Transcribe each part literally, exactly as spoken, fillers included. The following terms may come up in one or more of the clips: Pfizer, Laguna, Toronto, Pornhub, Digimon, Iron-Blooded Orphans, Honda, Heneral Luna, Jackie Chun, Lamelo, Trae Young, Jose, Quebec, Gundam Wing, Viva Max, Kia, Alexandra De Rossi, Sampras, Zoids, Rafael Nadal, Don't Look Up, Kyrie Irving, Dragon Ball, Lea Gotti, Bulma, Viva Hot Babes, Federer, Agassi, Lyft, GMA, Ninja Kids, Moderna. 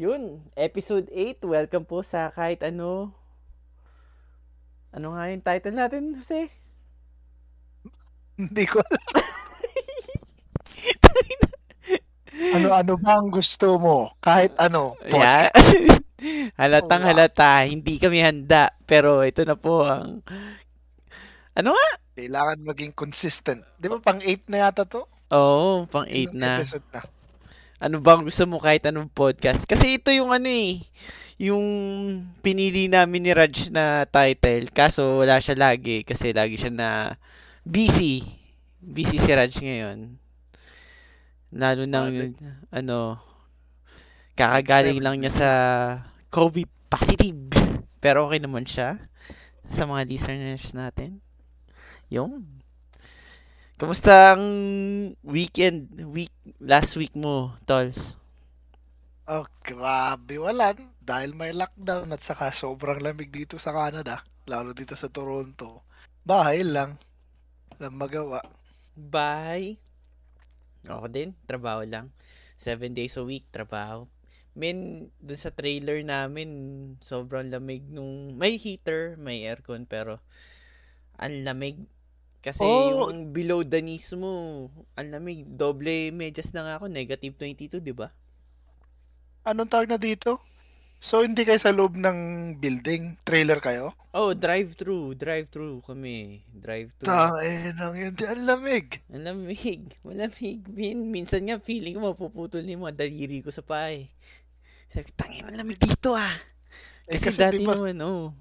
Yun, episode eight. Welcome po sa kahit ano. Ano nga yung title natin, Jose? Hindi ko alam. Ano-ano bang gusto mo? Kahit ano. Yeah. Halatang halata. Hindi kami handa. Pero ito na po ang... Ano nga? Kailangan maging consistent. Di ba pang eight na yata to? Oo, pang eight na. Episode na. Ano bang gusto mo kahit anong podcast? Kasi ito yung ano eh, yung pinili namin ni Raj na title. Kaso wala siya lagi kasi lagi siya na busy. Busy si Raj ngayon. Lalo nang Malik. ano, kakagaling lang niya sa COVID positive. Pero okay naman siya sa mga listeners natin. Yung, kamusta ang weekend, week, last week mo, Tols? Oh, grabe, wala. Dahil may lockdown at saka sobrang lamig dito sa Canada, lalo dito sa Toronto. Bahay lang, lang magawa. Bahay? Ako din, trabaho lang. Seven days a week, trabaho. Men, dun sa trailer namin, sobrang lamig nung, may heater, may aircon, pero ang lamig. Kasi oh, yung below the knees mo, ang lamig, doble medyas na nga ako, negative twenty-two, di ba? Anong tawag na dito? So, hindi kayo sa loob ng building? Trailer kayo? Oh, drive-thru, drive-thru kami. Drive-thru. Tain lang yun, ang lamig. Ang lamig, malamig. Min, minsan nga, feeling ko mapuputol ni mo, daliri ko sa pae. Sabi, tangin, ang lamig dito ah. Kasi, eh, kasi dati diba, naman, oh.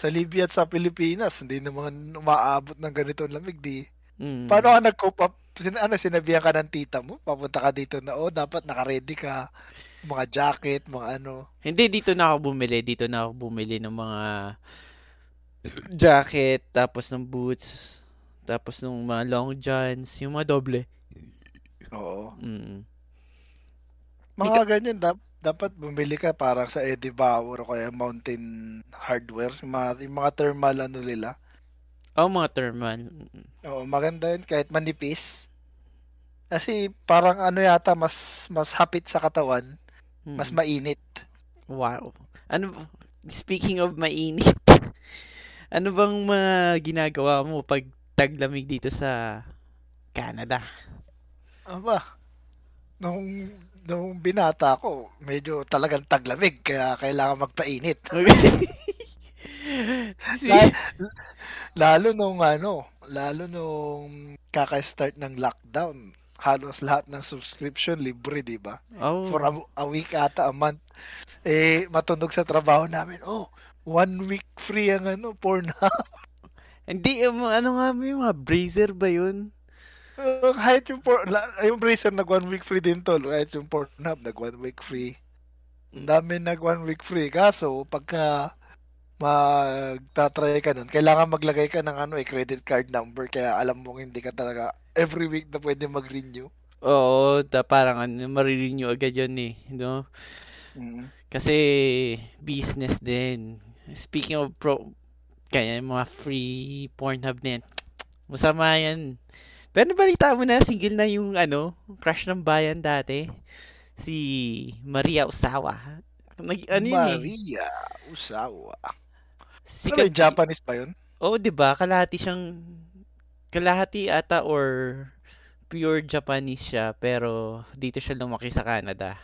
Sa Libya at sa Pilipinas, hindi naman umaabot ng ganito lamig, di. Mm. Paano ka nag-cope up? Sin- ano, sinabihan ka ng tita mo? Papunta ka dito na, oh, dapat naka-ready ka. Mga jacket, mga ano. Hindi, dito na ako bumili. Dito na ako bumili ng mga jacket, tapos ng boots, tapos ng mga long johns, yung mga doble. Oo. Mm. Mga ganyan, dapat. Dapat bumili ka parang sa Eddie Bauer o kaya Mountain Hardware. Yung mga, yung mga thermal ano nila. Oh, mga thermal. Oo, maganda yun kahit manipis. Kasi parang ano yata mas mas hapit sa katawan, hmm. mas mainit. Wow. Ano, speaking of mainit, ano bang mga ginagawa mo pag taglamig dito sa Canada? Aba, nung... Nung binata ko, medyo talagang taglamig, kaya kailangan magpainit. lalo, lalo nung ano, lalo nung kaka-start ng lockdown, halos lahat ng subscription libre, di ba? Oh. For a, a week ata, a month. Eh, matunog sa trabaho namin, oh, one week free ang ano, Pornhub. Hindi, um, ano nga may mga brazier ba yun? Kahit yung, por- yung bracer nag one week free din tol. Kahit yung Pornhub nag one week free. Ang dami nag one week free. Kaso pagka magtatry ka nun, kailangan maglagay ka ng ano, eh, credit card number. Kaya alam mong hindi ka talaga every week na pwede mag-renew. Oo, ta- parang marirenew agad yun eh, no? Mm-hmm. Kasi business din. Speaking of pro, kaya mga free Pornhub na yan, masama yan. Pero balita mo na, single na yung ano, crush ng bayan dati, si Maria Ozawa. Nag, ano Maria eh? Ozawa. Si ano, Japanese pa yun? Oo, oh, diba? Kalahati siyang, kalahati ata or pure Japanese siya, pero dito siya lumaki sa Canada.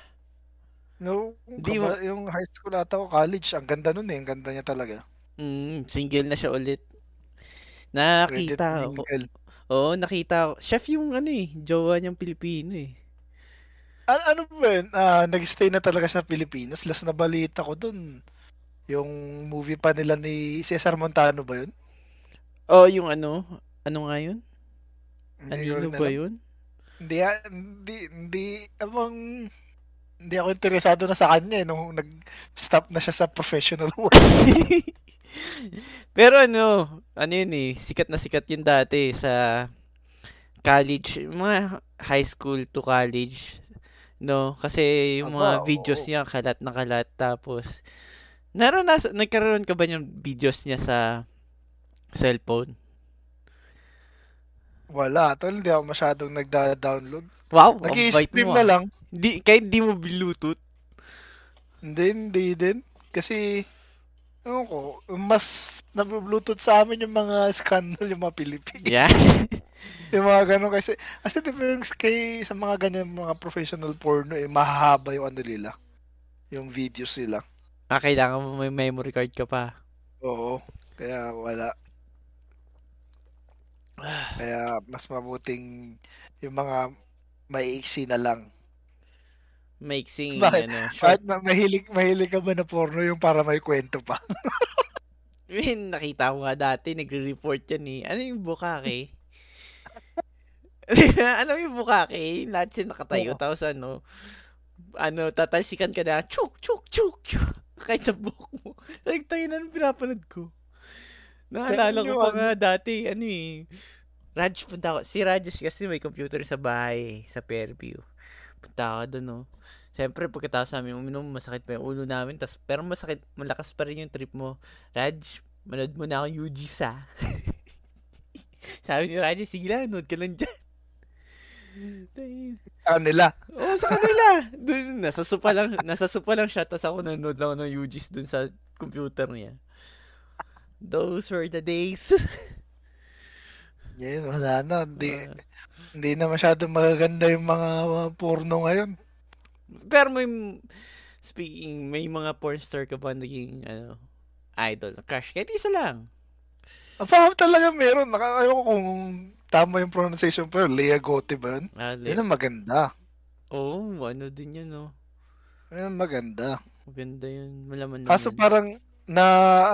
No, yung, kaba, yung high school ata o college, ang ganda nun eh, ang ganda niya talaga. Mm, single na siya ulit. Nakita ko. Oo, nakita ko. Chef yung ano eh, jowa niyang Pilipino eh. Ano, ano ba yun? Ah, nag-stay na talaga siya sa Pilipinas. Last na balita ko dun. Yung movie pa nila ni Cesar Montano ba yun? Oo, oh, yung ano. Ano nga yun? Ano ba yun? Hindi, hindi, hindi, amang, hindi ako interesado na sa kanya eh, nung nag-stop na siya sa professional work. Pero ano, ano yun eh, sikat na sikat yun dati sa college, mga high school to college, no? Kasi yung mga Aba, videos oh. niya, kalat na kalat, tapos, naranas, nagkaroon ka ba yung videos niya sa cellphone? Wala, tol, hindi ako masyadong nagda-download. Wow, nag-i-stream na lang. Di, kahit di mo Bluetooth. Hindi, hindi din. Kasi, ano ko, mas nabublutot sa amin yung mga scandal, yung mga Pilipino. Yeah. Yung mga ganun kasi. Kasi difference kay sa mga ganyan, mga professional porno, eh, mahahaba yung ano nila. Yung videos nila. Ah, kailangan mo may memory card ka pa. Oo. Kaya wala. Kaya mas mabuting yung mga maiksi na lang. Maiksi. Bakit? Ano, short... Bakit mahilig, mahilig ka ba na porno yung para may kwento pa? I mean, nakita ko nga dati, nagre-report yan eh. Ano yung bukake? Ano yung bukake? Lahat siya nakatayo. Oh. Tapos ano, ano, tatalsikan ka na, chuk, chuk, chuk, chuk. Kahit sa buhok mo. Nagtayo na nung pinapanood ko. Naalala ko pa nga dati, ano eh. Raj, punta ako. Si Rajesh kasi may computer sa bahay, sa Fairview. Punta ako doon, no. Siyempre, pagkatapos namin uminom, masakit pa yung ulo namin. Tas, pero masakit, malakas pa rin yung trip mo. Raj, manood mo na akong U Gs, ha? Sabi ni Rajesh, sige lang, nood ka lang dyan. Sa kanila. Oo, oh, sa kanila. Dun, nasa sopa lang, nasa sopa lang siya, tas ako nanood lang ng U Gs dun sa computer niya. Those were the days. Yes, wala na. Hindi, uh, hindi na masyado magaganda yung mga uh, porno ngayon. Pero may, speaking, may mga porn star ka ba naging ano, idol? Crush? Kahit isa lang. Apaham talaga meron. Nakakayo ko kung tama yung pronunciation pero Lea Gotti ba yun? Ah, Le- yun ang maganda. Oo, oh, ano din yun, no? Yun ang maganda. Maganda yun. Malaman naman. Kaso parang na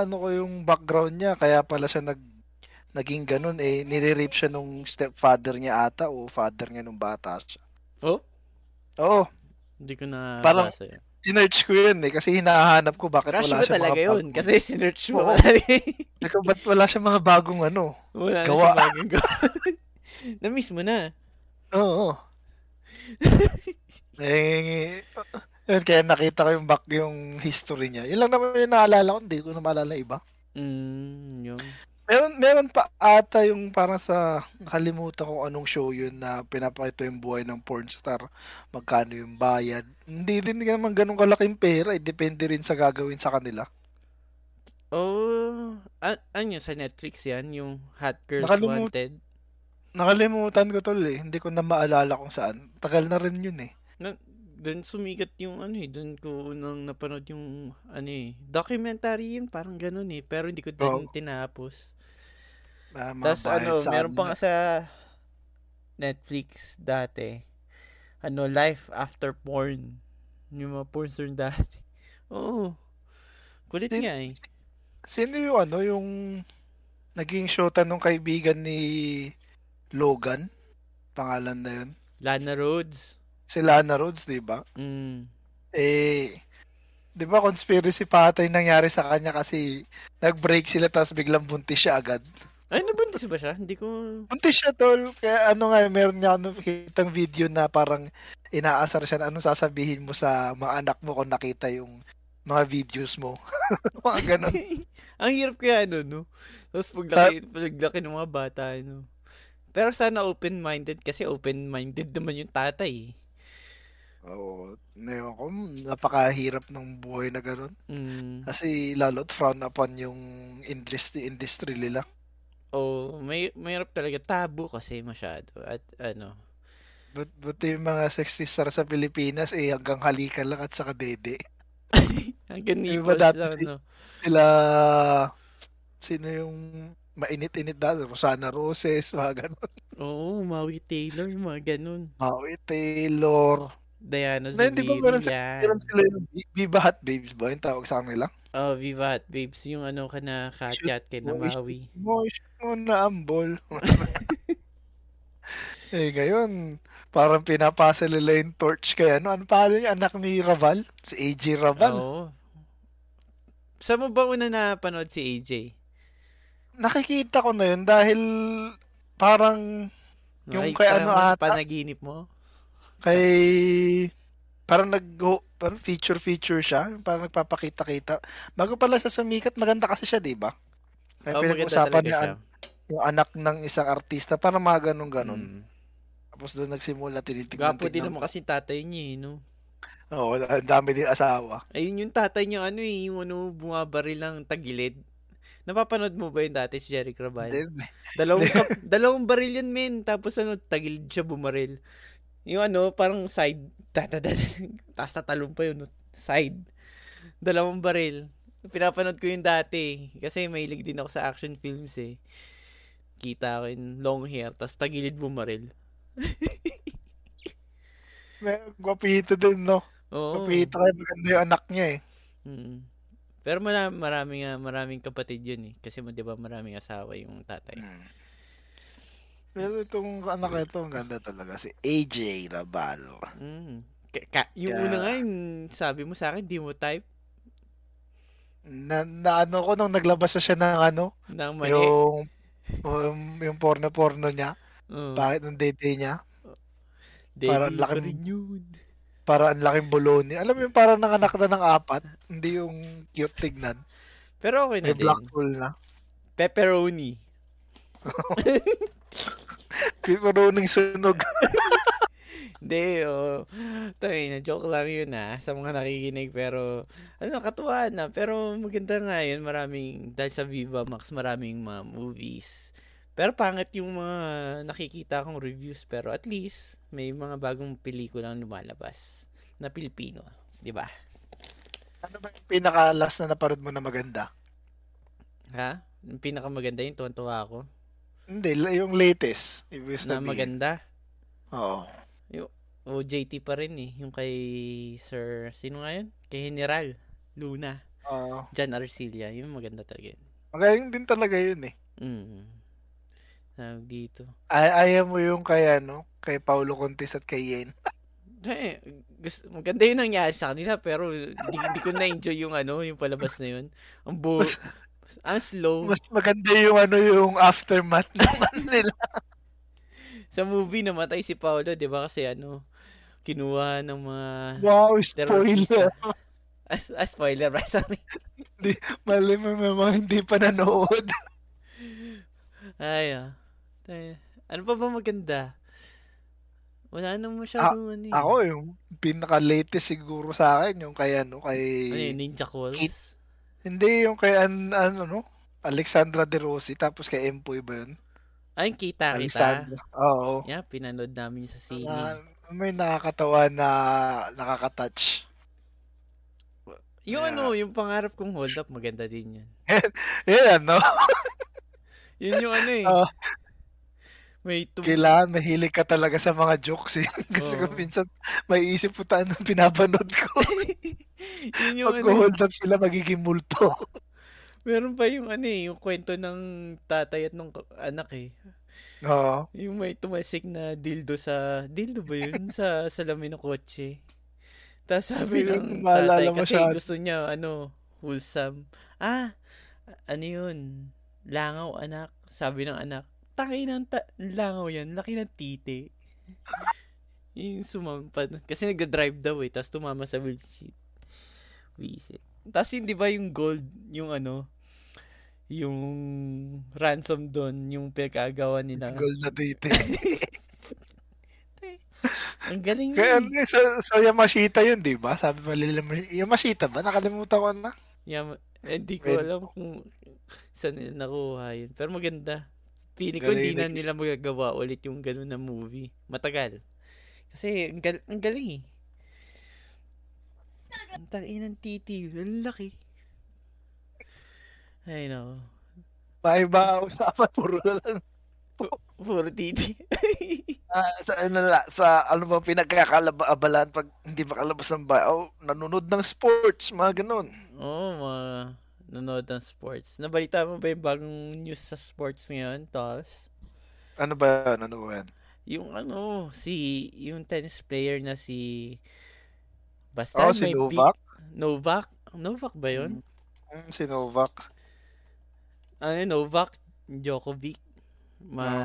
ano ko yung background niya kaya pala siya nag naging ganun eh, nire-rape siya nung stepfather niya ata o father niya nung bata siya. Oh? Oo. Hindi ko na parang basa yun. Sinerch ko yun eh, kasi hinahanap ko bakit crush wala siya mga yun, bagong... Kasi sinerch mo oh. Talaga yun. Ba't wala siya mga bagong ano? Wala gawa. Na siya gawa. Na-miss mo na. Oo. eh, yun, kaya nakita ko yung back yung history niya. Yun lang naman yung naalala ko, hindi ko na maalala iba. Mm, yun. Meron, meron pa ata yung parang sa kalimutan kung anong show yun na pinapakita yung buhay ng porn star, magkano yung bayad. Hindi din naman ganun kalaking pera, eh, depende rin sa gagawin sa kanila. Oh, a- ano sa Netflix yan, yung Hot Girls Nakalimut- Wanted? Nakalimutan ko tol eh, hindi ko na maalala kung saan. Tagal na rin yun eh. Na- doon sumikat yung ano eh, doon ko unang napanood yung ano eh, documentary yun, parang ganun eh, pero hindi ko din oh. tinapos. Tapos ano, meron pa nga sa Netflix dati, ano, Life After Porn, yung mga porn star dati. Oo, oh, kulit sin, nga eh. Sino yung ano, yung naging shota nung kaibigan ni Logan, pangalan na yun? Lana Rhodes. Si Lana Rhodes, di ba? Mm. Eh, di ba conspiracy pa ata yung nangyari sa kanya kasi nag-break sila tapos biglang buntis siya agad. Ay, nabuntis ba siya? Hindi ko... Buntis siya, tol. Kaya ano nga, meron niya ano, kitang video na parang inaasar siya na anong sasabihin mo sa mga anak mo kung nakita yung mga videos mo. Mga ganon. Ang hirap kaya, ano, no? Tapos paglaki, sa... paglaki ng mga bata, ano. Pero sana open-minded kasi open-minded naman yung tatay, eh. Oo, naman ko, napakahirap ng buhay na gano'n. Mm. Kasi lalo't frown upon yung industry, industry nila. Oo, oh, may mayroon talaga tabu kasi masyado at ano. But, buti yung mga sexy star sa Pilipinas eh hanggang halika lang at saka dede. Hanggang nibos lang, si, no? Sila, sino yung mainit-init dati? Rosanna Roces, mga gano'n. Oo, oh, Maui Taylor, mga gano'n. Maui Taylor. Diana Zubiri yan. Meron sila yung Viva Hot Babes ba? Yung tawag sa kanila? Oh, Viva Hot Babes. Yung ano ka na katyat kay na Maui. Mosh mo na ambol. Eh, ngayon, parang pinapasa nila yung torch kay ano. Ano paano yung anak ni Raval? Si A J Raval. Oo. Saan mo ba una na panood si A J? Nakikita ko na yun dahil parang yung kay ano ata. Panaginip mo? Kay parang nag parang feature feature siya, parang nagpapakita-kita. Bago pala siya sumikat, maganda kasi siya, 'di ba? Kaya oh, pinag-usapan niya an- yung anak ng isang artista, parang mga ganun-ganun. Hmm. Tapos doon nagsimula tinitignan. Gapo din naman kasi tatay niya, no. Oo, oh, ang dami din asawa. Ayun yung tatay niya, ano eh, yung ano, bumabaril ng tagilid. Napapanood mo ba yung dati si Jerry Grava? Dalawang, kap- dalawang baril yun, men. Tapos ano, tagilid siya bumaril. Yung ano, parang side, tapos tatalong pa yun, side. Dalawang baril. Pinapanood ko yung dati. Kasi mahilig din ako sa action films eh. Kita ko yung long hair, tapos tagilid bumaril. Gwapito din, no? Oo. Gwapito kayo, maganda yung anak niya eh. Mm-hmm. Pero marami, maraming, maraming kapatid yun eh. Kasi di ba maraming asawa yung tatay. Hmm. Pero itong anak ito, ang ganda talaga. Si A J Raval. Mm. Ka- ka- yung yeah. Una nga yung sabi mo sa akin, di mo type. Na, na ano ko, nung naglabas siya ng ano, ng mali. Yung, um, yung porno-porno niya. Uh. Bakit ng dede niya? David para ang laki yun. Para ang laking boloni. Alam mo yung parang nanganak na ng apat, hindi yung cute tignan. Pero okay na may din. May black hole na. Pepperoni. Pepperoning sunog. Hindi, oh. Tangina, joke lang yun ah, sa mga nakikinig. Pero, ano, katuwa na. Pero maganda nga yun, maraming, dahil sa Viva Max, maraming mga movies. Pero pangit yung mga nakikita kong reviews, pero at least may mga bagong pelikulang lumalabas na Pilipino, di ba? Ano ba yung pinaka-last na naparod mo na maganda? Ha? Yung pinaka-maganda yung tuwan-tuwa ako? Hindi, yung latest. Na sabihin. Maganda? Oo. Yung O J T pa rin eh, yung kay Sir, sino nga yun? Kay Heneral Luna. Oo. Jan Arcelia, yung maganda talaga yun. Magaling din talaga yun eh. Mm. Dito. Ay, ayaw mo yung kay, ano, kay Paolo Contis at kay Yen. Eh, gusto, maganda yung nangyari sa kanila, pero di, di ko na-enjoy yung, ano, yung palabas na yun. Ang buo, ang slow. Mas maganda yung, ano, yung aftermath naman nila. Sa movie, namatay si Paolo, di ba? Kasi, ano, kinuha ng mga... Wow, spoiler! As, as spoiler, right? Sorry. Di, mali mo mga hindi pa nanood. Ay, ah. Ano pa ba maganda? Wala nang masyadong ah, ano eh. Ako yung pinaka-latest siguro sa akin yung kay ano kay ay, Ninja Kids. Hindi yung kay an, ano no? Alexandra De Rossi tapos kay Empoy ba yun? Ay, kita Alexandra. Kita. Oo. Yeah, pinanood namin sa sine. Uh, may nakakatawa na nakaka-touch. Yung yeah. Ano, yung pangarap kong hold up maganda din yun. Yeah, no. Yun yung ano eh. Uh, may tum- Kailangan mahilig ka talaga sa mga jokes eh. Kasi oh. Kung minsan may isip po tayo ng pinapanood ko. Yun yung pag ano. Hold up sila magiging multo. Meron pa yung ano eh, yung kwento ng tatay at ng anak eh. Oo. Yung may tumasik na dildo sa, dildo ba yun? Sa salamin ng kotse. Tapos sabi ng tatay kasi siya. Gusto niya ano, wholesome. Ah, ano yun? Langaw, anak. Sabi ng anak, takay ng ta- langaw yan. Laki ng titi. Yung sumampan. Kasi nagdadrive daw eh. Tapos tumama sa wheelchair. Visit. Tapos yun, di ba yung gold, yung ano, yung ransom doon, yung pinag-aagawan nila. Gold na titi. Ang galing. Kaya yun. Sa, sa Yamashita yun, di ba? Sabi pa nila, Yamashita ba? Nakalimutan ko na. Yamashita. Hindi eh, ko alam kung saan nila nakuha yun. Pero maganda. Pili ko hindi na nila magagawa ulit yung gano'n na movie. Matagal. Kasi ang, gal- ang galing eh. Ang takin ng titi. Ang laki. I know. Paiba usapan. Puro lang. Puro titi. uh, sa, na, sa ano ba pinagkakalabalan pag hindi makalabas ng bahay. Oh, nanonood ng sports. Mga gano'n. Oo, oh, mga nanonood ng sports. Nabalita mo ba yung bagong news sa sports ngayon, Toss? Ano ba yan? Ano ba yan? Yung ano, si, yung tennis player na si, basta oh, si may Novak? Big, Novak? Novak ba yun? Mm, si Novak. Ano Novak Djokovic. Ma, no.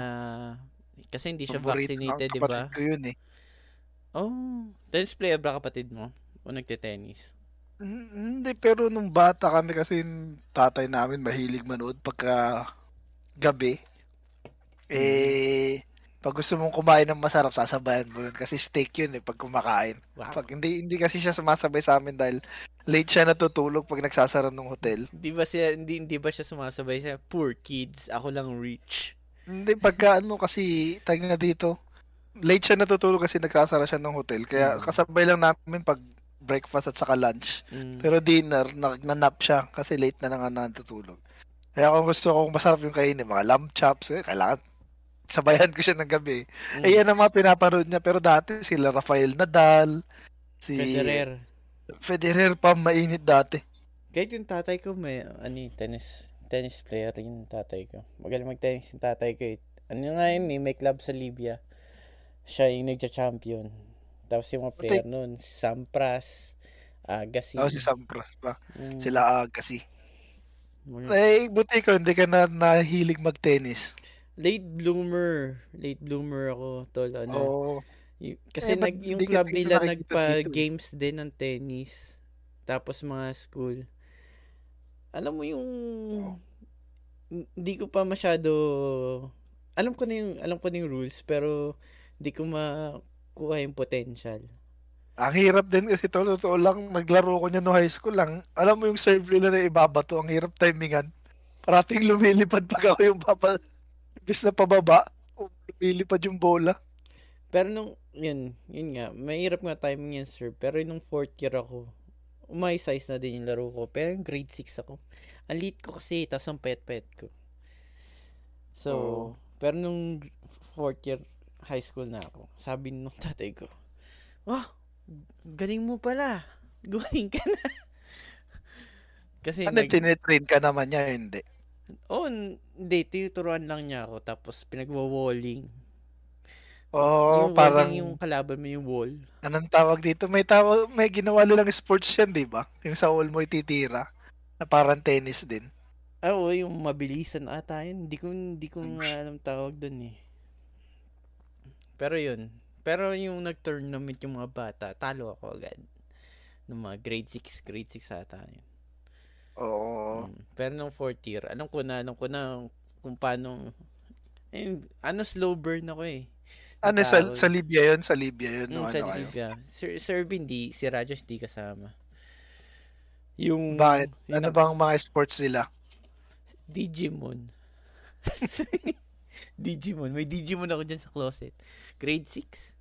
Kasi hindi siya favorite vaccinated, di ba? Kapatid ko yun eh. Oh, tennis player ba kapatid mo? O nagte-tennis? Hindi, pero nung bata kami kasi tatay namin mahilig manood pagka gabi. Eh, Pag gusto mong kumain ng masarap, sasabayan mo yun. Kasi steak yun eh, pag kumakain. Wow. Pag hindi, hindi kasi siya sumasabay sa amin dahil late siya natutulog pag nagsasara ng hotel. Hindi ba siya, hindi, hindi ba siya sumasabay sa poor kids, ako lang rich? Hindi, pagka ano kasi, tag na dito, late siya natutulog kasi nagsasara siya ng hotel. Kaya kasabay lang namin pag breakfast at saka lunch. Mm. Pero dinner, nagnanap siya kasi late na nga natutulog. Kaya kung gusto ko masarap yung kainin, mga lamb chops, eh, kailangan sabayan ko siya ng gabi. Mm. Eh, yan ang mga pinaparood niya. Pero dati, sila Rafael Nadal, si... Federer. Federer pa, mainit dati. Kahit yung tatay ko, may, ano, tennis, tennis player yung tatay ko. Magaling mag-tennis yung tatay ko. Ano nga yun, may club sa Libya. Siya yung nagcha-champion. Tapos yung mga player But, nun, si Sampras, Agassi. Oh, si Sampras pa. Mm. Sila Agassi. Mm. Eh, buti ko, hindi ka na nahilig mag-tennis. Late bloomer. Late bloomer ako, tol. Ano? Oh. Kasi eh, nag, yung club nila nagpa-games din ng tennis. Tapos mga school. Alam mo yung... Oh. Hindi ko pa masyado... Alam ko na yung, alam ko na yung rules, pero hindi ko makuha yung potential. Ang hirap din kasi, tol. Totoo lang, naglaro ko niya no high school lang. Alam mo yung serve nila na ibabato. Ang hirap timingan. Parating lumilipad pag ako yung papal... Bis na pababa, lumilipad yung bola. Pero nung, yun, yun nga, mahirap nga timing yan, sir. Pero nung fourth year ako, umay size na din yung laro ko. Pero yung grade six ako. Ang lead ko kasi, tas ang pet-pet ko. So, oh. Pero nung fourth year high school na ako, sabi nung tatay ko, oh, galing mo pala. Galing ka na. Kasi ano, nag- tinitrain ka naman niya, hindi? Oh, hindi, tinuturuan lang niya ako. Tapos pinagwa-walling. Oo, oh, parang yung kalaban mo yung wall. Anong tawag dito? May tawag, may ginawa lang sports yan, di ba? Yung sa wall mo ititira. Na parang tennis din. Oo, oh, yung mabilisan ata yun. Hindi ko, hindi ko nga alam tawag dun eh. Pero yun. Pero yung nag-tournament yung mga bata, talo ako agad. Nung mga grade six, grade six ata yun. Oo. Hmm. Pero nung fourth year, alam ko na, alam ko na kung paano, eh, ano, slow burn ako eh. Ano, sa, sa Libya yun? Sa Libya yun? Hmm, no, sa ano Libya. Sir, sir, hindi, si Rajas di kasama. Yung, bakit? Yung, ano bang mga sports nila? Digimon. Digimon. May Digimon ako dyan sa closet. Grade six.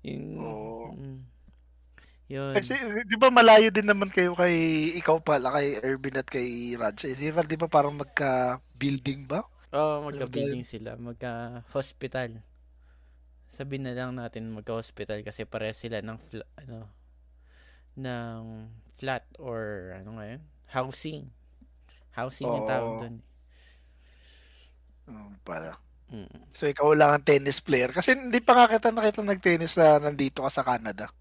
Yung, oh. Mm, yun. Kasi, di ba malayo din naman kayo kay ikaw pala, kay Irvin at kay Raj? Kasi di ba parang magka-building ba? Oo, oh, magka-building sila. Magka-hospital. Sabihin na lang natin magka-hospital kasi pareha sila ng fl- ano, ng flat or ano nga yun? Housing. Housing oh. Yung tawag doon. Oh, para. Mm. So, ikaw lang ang tennis player. Kasi hindi pa nga kita nakita nag-tennis na nandito ka sa Canada.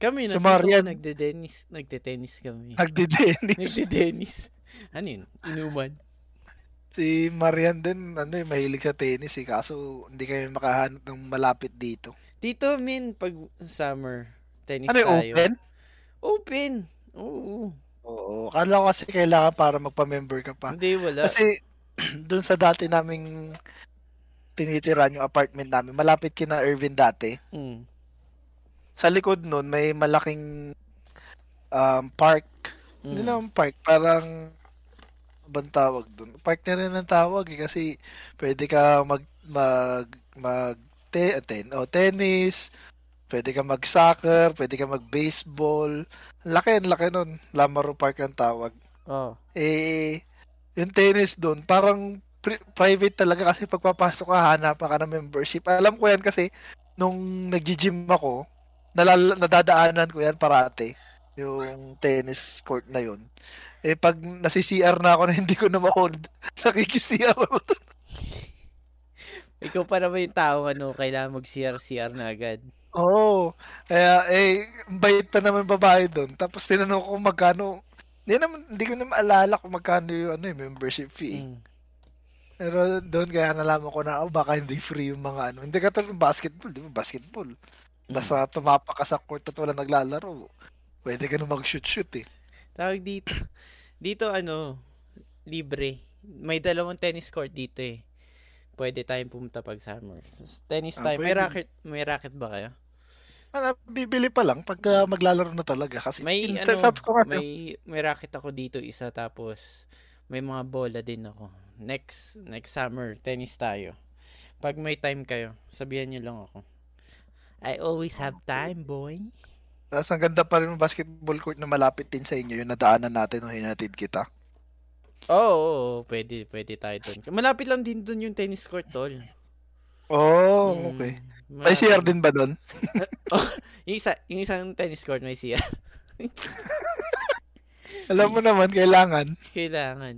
Kami, so, nagtito, nagde-tennis, nagde-tennis kami. Nagde-tennis? Nagde-tennis. Ano yun? Inuman. Si Marian din, ano eh, mahilig sa tennis eh. Kaso, hindi kami makahanap ng malapit dito. Dito, min, pag summer, tennis ano, tayo. Ano yung open? Open. Oo. Oo. Kala ko kasi kailangan para magpa-member ka pa. Hindi, wala. Kasi, dun sa dati naming tinitira yung apartment namin, malapit kina Irvin dati. Hmm. Sa likod nun, may malaking um, park. Mm. Hindi naman park. Parang, abang tawag dun. Park na rin ang tawag eh, kasi pwede ka mag, mag, mag, te, ten, oh, tennis, pwede ka mag-soccer, pwede ka mag-baseball. Laki, laki nun. Lamaro Park ang tawag. Oh. Eh, yung tennis dun, parang pri- private talaga kasi pagpapasok ka, hanap ka ng membership. Alam ko yan kasi, nung nag-gym ako, Nalala, nadadaanan ko yan parate yung tennis court na yun eh pag nasi-C R na ako na hindi ko na ma-hold nakiki-C R ako. Ikaw pa naman yung tao ano kailangan mag-C R C R na agad. Oo oh, kaya eh bait na naman babae doon tapos tinanong ko kung magkano hindi, naman, hindi ko na maalala kung magkano yung ano, yung membership fee. Mm. Pero doon kaya nalaman ko na oh, baka hindi free yung mga ano hindi ka talagang basketball di ba basketball basta tumapa ka sa court at wala naglalaro. Pwede ka na mag-shoot-shoot eh. Tawag dito. Dito ano, libre. May dalawang tennis court dito eh. pwede tayong pumunta pag summer. Tennis time. Ah, may racket, may racket ba kayo? Ah, bibili pa lang pag uh, maglalaro na talaga kasi may ano, ko kasi. May may racket ako dito isa tapos may mga bola din ako. Next next summer tennis tayo. Pag may time kayo, sabihan niyo lang ako. I always have time, boy. Tapos ang ganda pa rin ng basketball court na malapit din sa inyo, yung nadaanan natin nung hinatid kita. Oo, oh, oh, pwede, pwede tayo doon. Malapit lang din doon yung tennis court, tol. Oh, hmm, okay. May C R din ba doon? Oh, yung, isa, yung isang tennis court may C R. Alam mo naman, kailangan. Kailangan.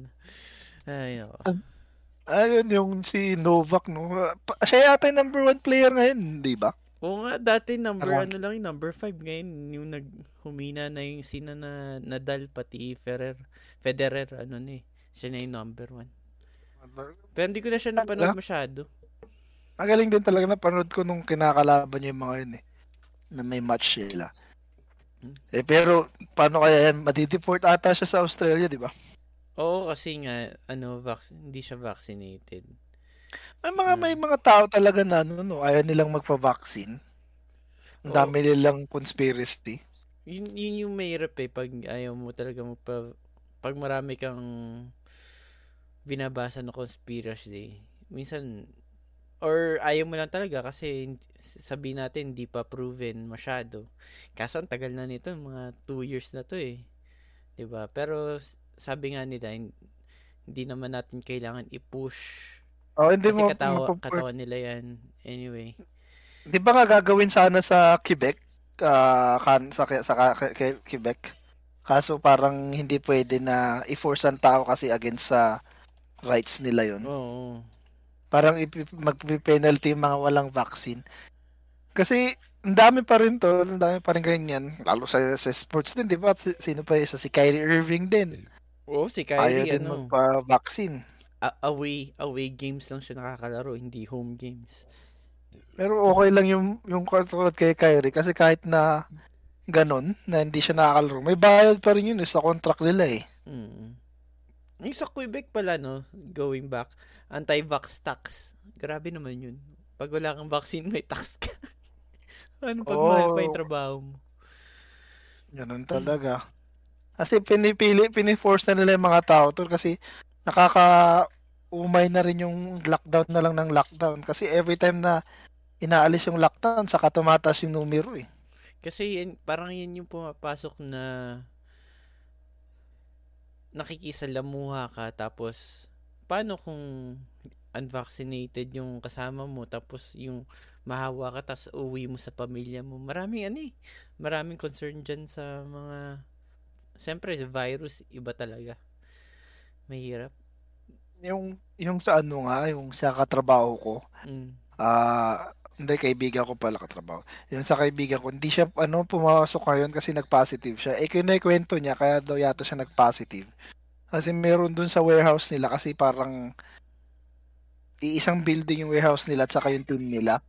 Ay, no. Uh, ayun, yung si Novak, no? Siya yata yung number one player ngayon, di ba? Oo nga, dati number one lang yung number five. Ngayon, yung naghumina na yung sina na Nadal, pati Federer, Federer ano ni, siya na yung number one. Pero hindi ko na siya napanood masyado. Magaling din talaga, napanood ko nung kinakalaban niya yung mga yun eh. Na may match sila. Eh pero, paano kaya yan? Matideport ata siya sa Australia, di ba? Oo, kasi nga, ano, vac- hindi siya vaccinated. May mga, hmm. may mga tao talaga na, ano, no, ayaw nilang magpa-vaccine. Ang dami oh. nilang conspiracy. Yun, yun yung mahirap eh, pag ayaw mo talaga magpa- pag marami kang binabasa na conspiracy. Minsan, or ayaw mo lang talaga kasi sabi natin hindi pa proven masyado. Kaso ang tagal na nito, mga two years na to eh. 'Di ba? Pero sabi nga nila hindi naman natin kailangan i-push. Oh, hindi kasi mo katawa, katawa nila 'yan. Anyway. 'Di ba nga gagawin sana sa Quebec? Uh, kan sa sa, sa ke, Quebec. Kaso parang hindi pwede na i-force ang tao kasi against sa rights nila 'yon. Oo. Oh, oh. Parang mag-penalty yung mga walang vaccine. Kasi, ang dami pa rin to, ang dami pa rin ganyan. Lalo sa, sa sports din, di ba? Sino pa isa? Si Kyrie Irving din. Oo, si Kyrie, ayaw ano. Ayaw din magpa-vaccine. A- away, away games lang siya nakakalaro, hindi home games. Pero okay lang yung, yung control kay Kyrie. Kasi kahit na ganun, na hindi siya nakakalaro, may bayad pa rin yun sa contract nila eh. Mm. Yung sa Quebec pala, no, going back, anti-vax tax. Grabe naman yun. Pag wala kang vaccine, may tax ka. Ano pag oh, mahal pa yung trabaho mo? Ganun talaga. Kasi pinipili, piniforce na nila yung mga tao to kasi nakaka-umay na rin yung lockdown na lang ng lockdown. Kasi every time na inaalis yung lockdown, saka tumatas yung numero eh. Kasi yun, parang yun yung pumapasok na nakikisalamuha ka tapos paano kung unvaccinated yung kasama mo tapos yung mahawa ka tapos uwi mo sa pamilya mo. Maraming ano eh. Maraming concern dyan sa mga siyempre sa virus iba talaga. Mahirap. Yung yung sa ano nga yung sa katrabaho ko. Mm. Ah uh, hindi kaibigan ko pala katrabaho. Yung sa kaibigan ko hindi siya ano pumasok ngayon kasi nagpositive siya. Eh kinukwento niya kaya daw yata siya nagpositive. Kasi meron dun sa warehouse nila kasi parang iisang building yung warehouse nila at saka yung team nila.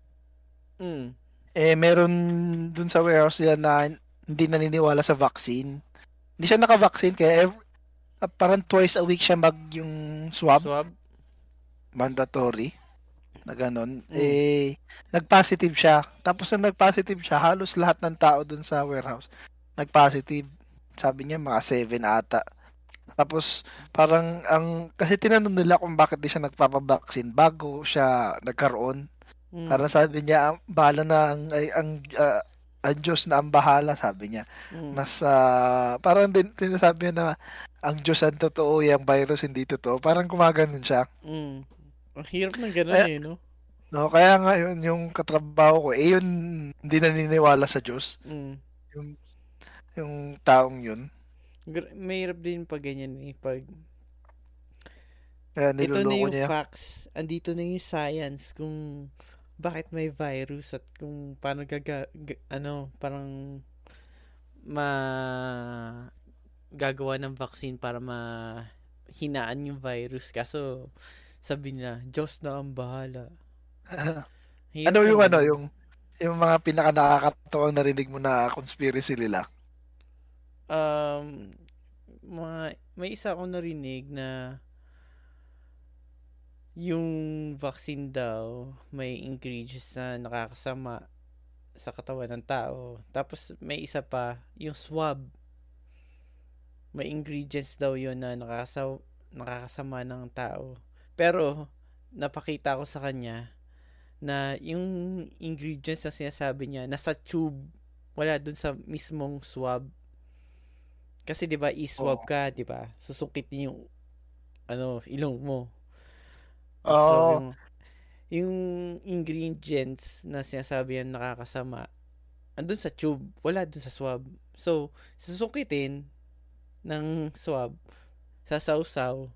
Mm. Eh meron dun sa warehouse nila na hindi naniniwala sa vaccine. Hindi siya naka-vaccine kaya every, uh, parang twice a week siya mag yung swab. Swab. Mandatory. Na ganun, mm. eh, nag-positive siya. Tapos nung nag-positive siya, halos lahat ng tao dun sa warehouse, nag-positive. Sabi niya, mga seven ata. Tapos, parang, ang kasi tinanong nila kung bakit di siya nagpapabaksin bago siya nagkaroon. Mm. Parang sabi niya, ang bahala na, ang, ang, uh, ang Diyos na ang bahala, sabi niya. Mm. Mas, uh, parang din, sinasabi niya na, ang Diyos ang totoo, yung virus hindi totoo. Parang kumaganon siya. Mm. Ang hirap ng gano'n eh, no? No, kaya nga yun, yung katrabaho ko, eh yun, hindi naniniwala sa Diyos. Mm. Yung, yung taong yun. Mahirap din pag ganyan eh, pag... Kaya niluloko niya. Ito na yung niya. Facts, andito na yung science, kung bakit may virus at kung paano gaga... G- ano, parang... ma... gagawa ng vaccine para mahinaan yung virus. Kaso... sabi nila, Diyos na ang bahala. Ano yung ano, yung, yung mga pinaka-nakakatawang narinig mo na conspiracy nila? Um, mga, may isa akong narinig na yung vaccine daw may ingredients na nakakasama sa katawan ng tao. Tapos may isa pa, yung swab. May ingredients daw yun na nakakasaw, nakakasama ng tao. Pero napakita ko sa kanya na yung ingredients na sinasabi niya nasa tube, wala dun sa mismong swab. Kasi 'di ba, i-swab ka, 'di ba? Susukitin yung ano, ilong mo. So, oh. yung, yung ingredients na sinasabi niya nakakasama andun sa tube, wala dun sa swab. So, susukitin ng swab, sasawsaw,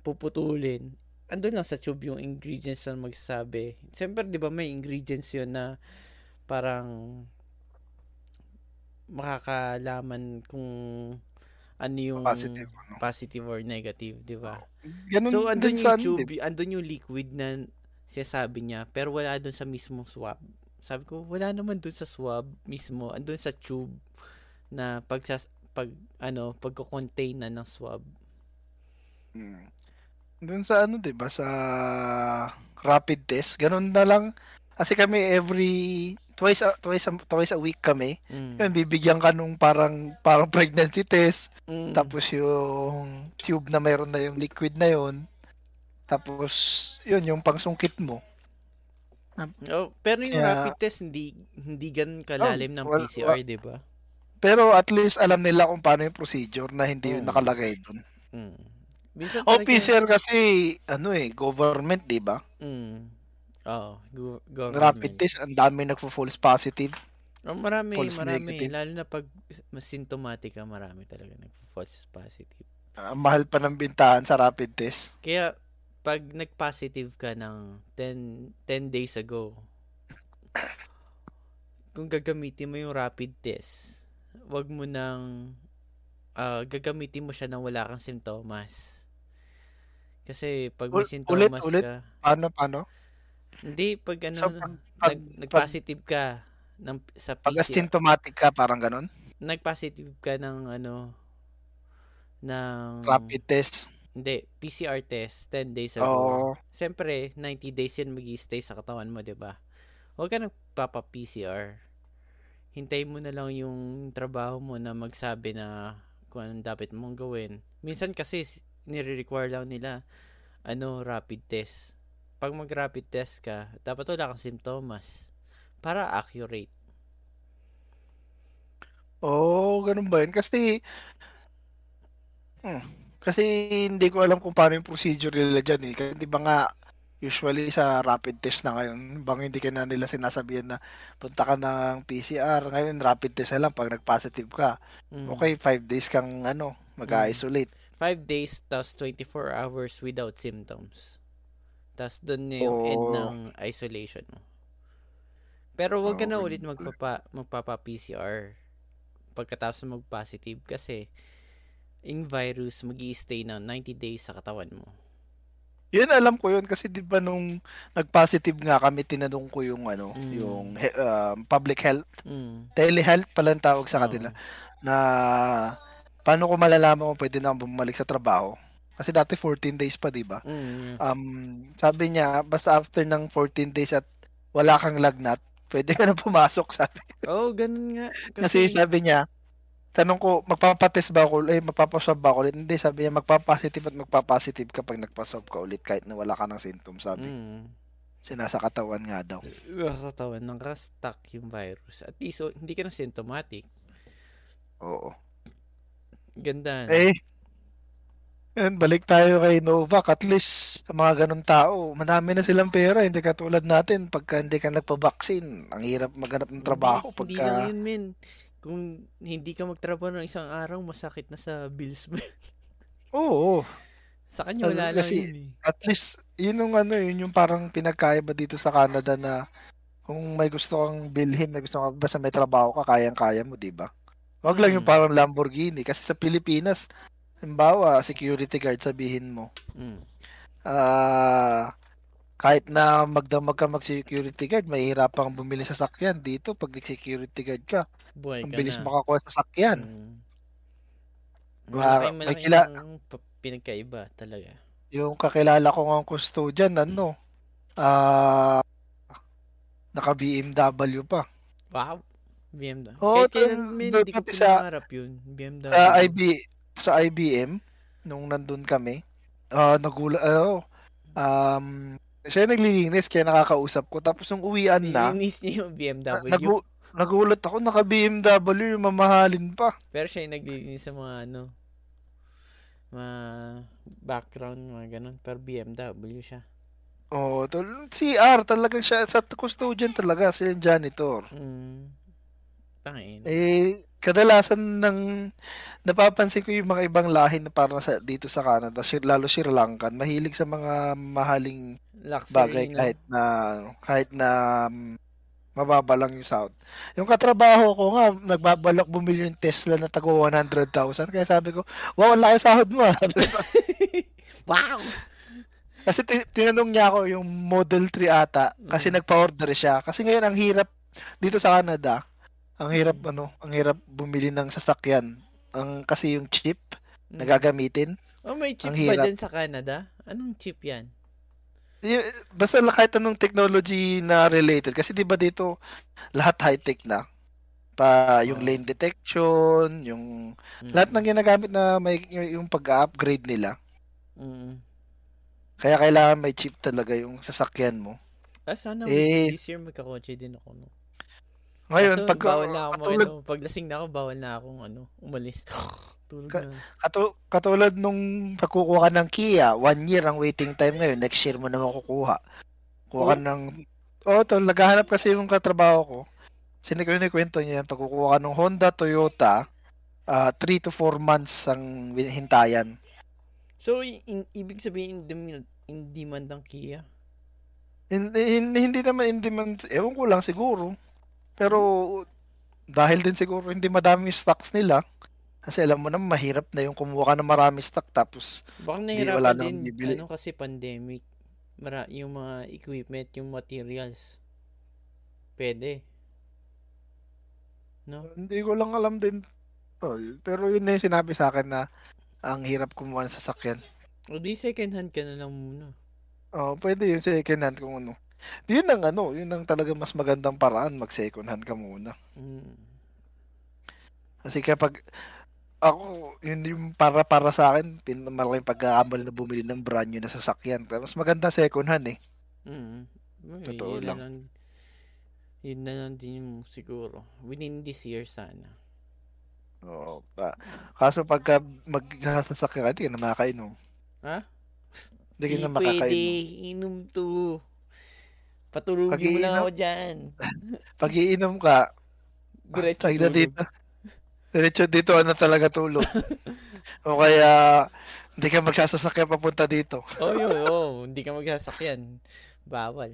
puputulin. Andun lang sa tube yung ingredients na magsasabi. Siyempre, di ba may ingredients yun na parang makakalaman kung ano yung positive, ano? Positive or negative, di ba? Ganun, so, andun yung tube, andun yung liquid na sinasabi niya, pero wala dun sa mismong swab. Sabi ko, wala naman dun sa swab mismo, andun sa tube na pagsas pag ano pagko-contain na ng swab. Hmm. Doon sa ano 'di ba sa rapid test, ganun na lang. Kasi kami every twice a, twice a, twice a week kami. Mm. Yung bibigyan ka nung parang parang pregnancy test. Mm. Tapos yung tube na mayroon na yung liquid na yon. Tapos yun yung pangsungkit mo. Oh, pero yung kaya, rapid test hindi hindi ganun kalalim oh, ng well, P C R, well, 'di ba? Pero at least alam nila kung paano yung procedure na hindi mm. yung nakalagay doon. Mm. O, P C R kasi, ano eh, government, di ba? Mm. Oo, go- government. Rapid test, ang dami nagpo-false positive. Oh, marami, false marami. Negative. Lalo na pag mas symptomatic ka, marami talaga nagpo-false positive. Uh, mahal pa ng bintahan sa rapid test. Kaya, pag nag-positive ka ng ten days ago, kung gagamitin mo yung rapid test, wag mo nang uh, gagamitin mo siya nang wala kang simptomas. Kasi pag may simptomas ulit, ulit. ka... Paano, paano? Hindi, pag ano, so, pag, pag, nag, nag-positive ka ng, sa P C R. Pag asymptomatic ka, parang ganun? Nag-positive ka ng ano, ng... rapid test? Hindi, P C R test, ten days ago. Oh. Siyempre, ninety days yun mag-i-stay sa katawan mo, diba? Huwag ka nagpapa-P C R. Hintayin mo na lang yung trabaho mo na magsabi na kung anong dapat mong gawin. Minsan kasi nire-require lang nila ano, rapid test. Pag mag-rapid test ka, dapat wala kang simptomas para accurate. Oh, ganun ba yun? Kasi hmm, kasi hindi ko alam kung paano yung procedure nila dyan eh. Kasi di ba nga usually sa rapid test na ngayon, bang hindi ka na nila sinasabihan na punta ka ng P C R. Ngayon rapid test lang pag nag-positive ka. Mm. Okay, five days kang ano, mag-isolate. five days tas twenty-four hours without symptoms. Tas doon na yung oh. end ng isolation mo. Pero wag ka na ulit magpapa magpapa-P C R pagkatapos mag-positive kasi yung virus magi-stay na ninety days sa katawan mo. Yun, alam ko yun kasi di ba nung nag-positive nga kami, tinanong ko yung ano, mm. yung uh, public health, mm. telehealth pala ang tawag sa kanila, oh. na paano ko malalaman kung pwede na bumalik sa trabaho? Kasi dati fourteen days pa, di ba? Mm. Um, sabi niya, basta after ng fourteen days at wala kang lagnat, pwede ka na pumasok, sabi. Oh, ganun nga. Kasi, kasi sabi niya, tanong ko, magpapatest ba ako? Eh, magpapaswab ba ako ulit? Hindi, sabi niya, magpapositive at magpapositive kapag nagpaswab ka ulit kahit na wala ka ng symptom, sabi. Mm. Sinasa katawan nga daw. Nasa katawan, nang-stuck yung virus. At least, oh, hindi ka na symptomatic. Oo. Ganda. Eh, and balik tayo kay Novak. At least, sa mga ganun tao, madami na silang pera. Hindi katulad natin, pagka hindi ka nagpabaksin, ang hirap maghanap ng trabaho. Pagka... Hindi lang yun, men. Kung hindi ka magtrabaho ng isang araw, masakit na sa bills mo. Oo. Sa kanya wala lang yun. At least, yun yung ano, yun yung parang pinagkaiba dito sa Canada na kung may gusto kang bilhin, na gusto kang basta may trabaho ka, kayang-kaya mo, di ba? Wag hmm. lang yung parang Lamborghini. Kasi sa Pilipinas, halimbawa, security guard sabihin mo. Hmm. Ah... Uh, kahit na magdamag ka mag-security guard, mahihirapang bumili sa sasakyan dito pag nag-security guard ka. Buhay ka na. Ang bilis makakuha sa sasakyan. Mm. Malaki, malaki, malaki kila... yung pinagkaiba talaga. Yung kakilala ko ng custodian, ano, ah, uh, naka-B M W pa. Wow, B M W. Oh, kaya may hindi ko pinaharap yun, B M W. Sa, I B, sa I B M, nung nandun kami, uh, nagula, ano, um, siya naglilinis, kaya nakakausap ko. Tapos nung uwian na, nilinis niya yung B M W. Nagu- nagulat ako, naka-B M W, mamahalin pa. Pero siya naglilinis sa mga, ano, mga background, mga ganun. Pero B M W siya. Oh, tol, C R talaga siya, sa custodian talaga, siya yung janitor. Mm. Tain. Eh, kadalasan ng napapansin ko yung mga ibang lahi na parang sa, dito sa Canada, lalo Sri Lankan, mahilig sa mga mahaling luxury bagay na. kahit na kahit na um, mababa lang yung sound. Yung katrabaho ko nga, nagbabalak bumili ng Tesla na tago one hundred thousand, kaya sabi ko, wow, ang laki sahod mo. Wow! Kasi tinanong niya ako yung Model three ata kasi mm. nagpa-order siya. Kasi ngayon ang hirap dito sa Canada. Ang hirap mm. ano, ang hirap bumili ng sasakyan. Ang kasi yung chip mm. nagagamitin. Oh, may chip ba dyan sa Canada? Anong chip 'yan? Basta kahit anong technology na related kasi 'di ba dito lahat high-tech na. Pa yung oh. lane detection, yung mm. lahat ng ginagamit na may yung pag-upgrade nila. Mm. Kaya kailangan may chip talaga yung sasakyan mo. Ah, sana eh, this year magkakotse din ako. No? Ngayon, kaso, pag... bawal na ako katulad, mag, ano, paglasing na ako, bawal na akong ano, umalis. Tulog ka, na. Katu, katulad nung pagkukuha ka ng Kia, one year ang waiting time ngayon, next year mo naman kukuha. Kuha oh. ka ng... Oo, oh, tol, naghahanap kasi yung katrabaho ko. Sinikwento niya yan, pagkukuha ka ng Honda, Toyota, uh, three to four months ang hintayan. So, in, ibig sabihin, in demand ng Kia? In, in, hindi naman in demand. Ewan ko lang siguro. Pero, dahil din siguro hindi madami stocks nila. Kasi alam mo naman, mahirap na yung kumuha ka ng marami stock. Tapos, baka di, wala nang bibili. Ano kasi pandemic. Mara, yung mga equipment, yung materials. Pwede. No? Hindi ko lang alam din. Pero yun na yung sinabi sa akin na ang hirap kumuha ng sasakyan. O di second hand ka na lang muna. Oh, pwede yung second hand kung ano. Yun ang ano, yun ang talaga mas magandang paraan, mag second hand ka muna. Mm. Kasi kapag ako, yun yung para para sa akin, pinamalaking pagkakabal na bumili ng brand new na sasakyan. Mas maganda second hand eh. Mm. Ay, totoo yun lang. lang. Yun na lang din yung siguro. Within this year sana. Oo. Oh, kaso pagka magsasasakyan ka, hindi ka na makakainom. Ha? Hindi ka na makakainom. Pwede, inom to. Patulugin pag-iinom, mo lang ako dyan. Pag-iinom ka, diretso ah, dito. Diretso dito, ano talaga tulog. O kaya, hindi ka magsasasakyan papunta dito. Oo, oh, yun. Oh, hindi ka magsasakyan. Bawal.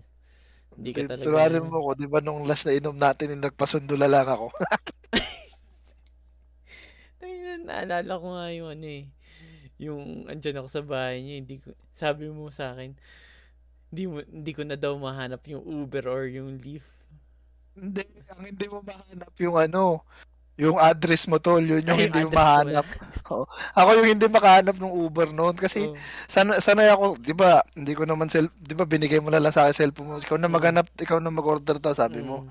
Hindi ka talaga. Tularin mo ko, di ba nung last na inom natin, nagpasundula lang ako. Naalala ko nga yung ano eh, yung andyan ako sa bahay niya, hindi ko, sabi mo sa akin, hindi, mo, hindi ko na daw mahanap yung Uber or yung Lyft. Hindi, ang hindi mo mahanap yung ano, yung address mo tol, yun yung Ay, hindi mo mahanap. Mo ako yung hindi makahanap ng Uber noon kasi oh. sana, sanay ako, di ba, hindi ko naman, self, di ba binigay mo na lang sa akin cellphone mo, ikaw na maghanap, ikaw na mag-order daw, sabi mm. mo.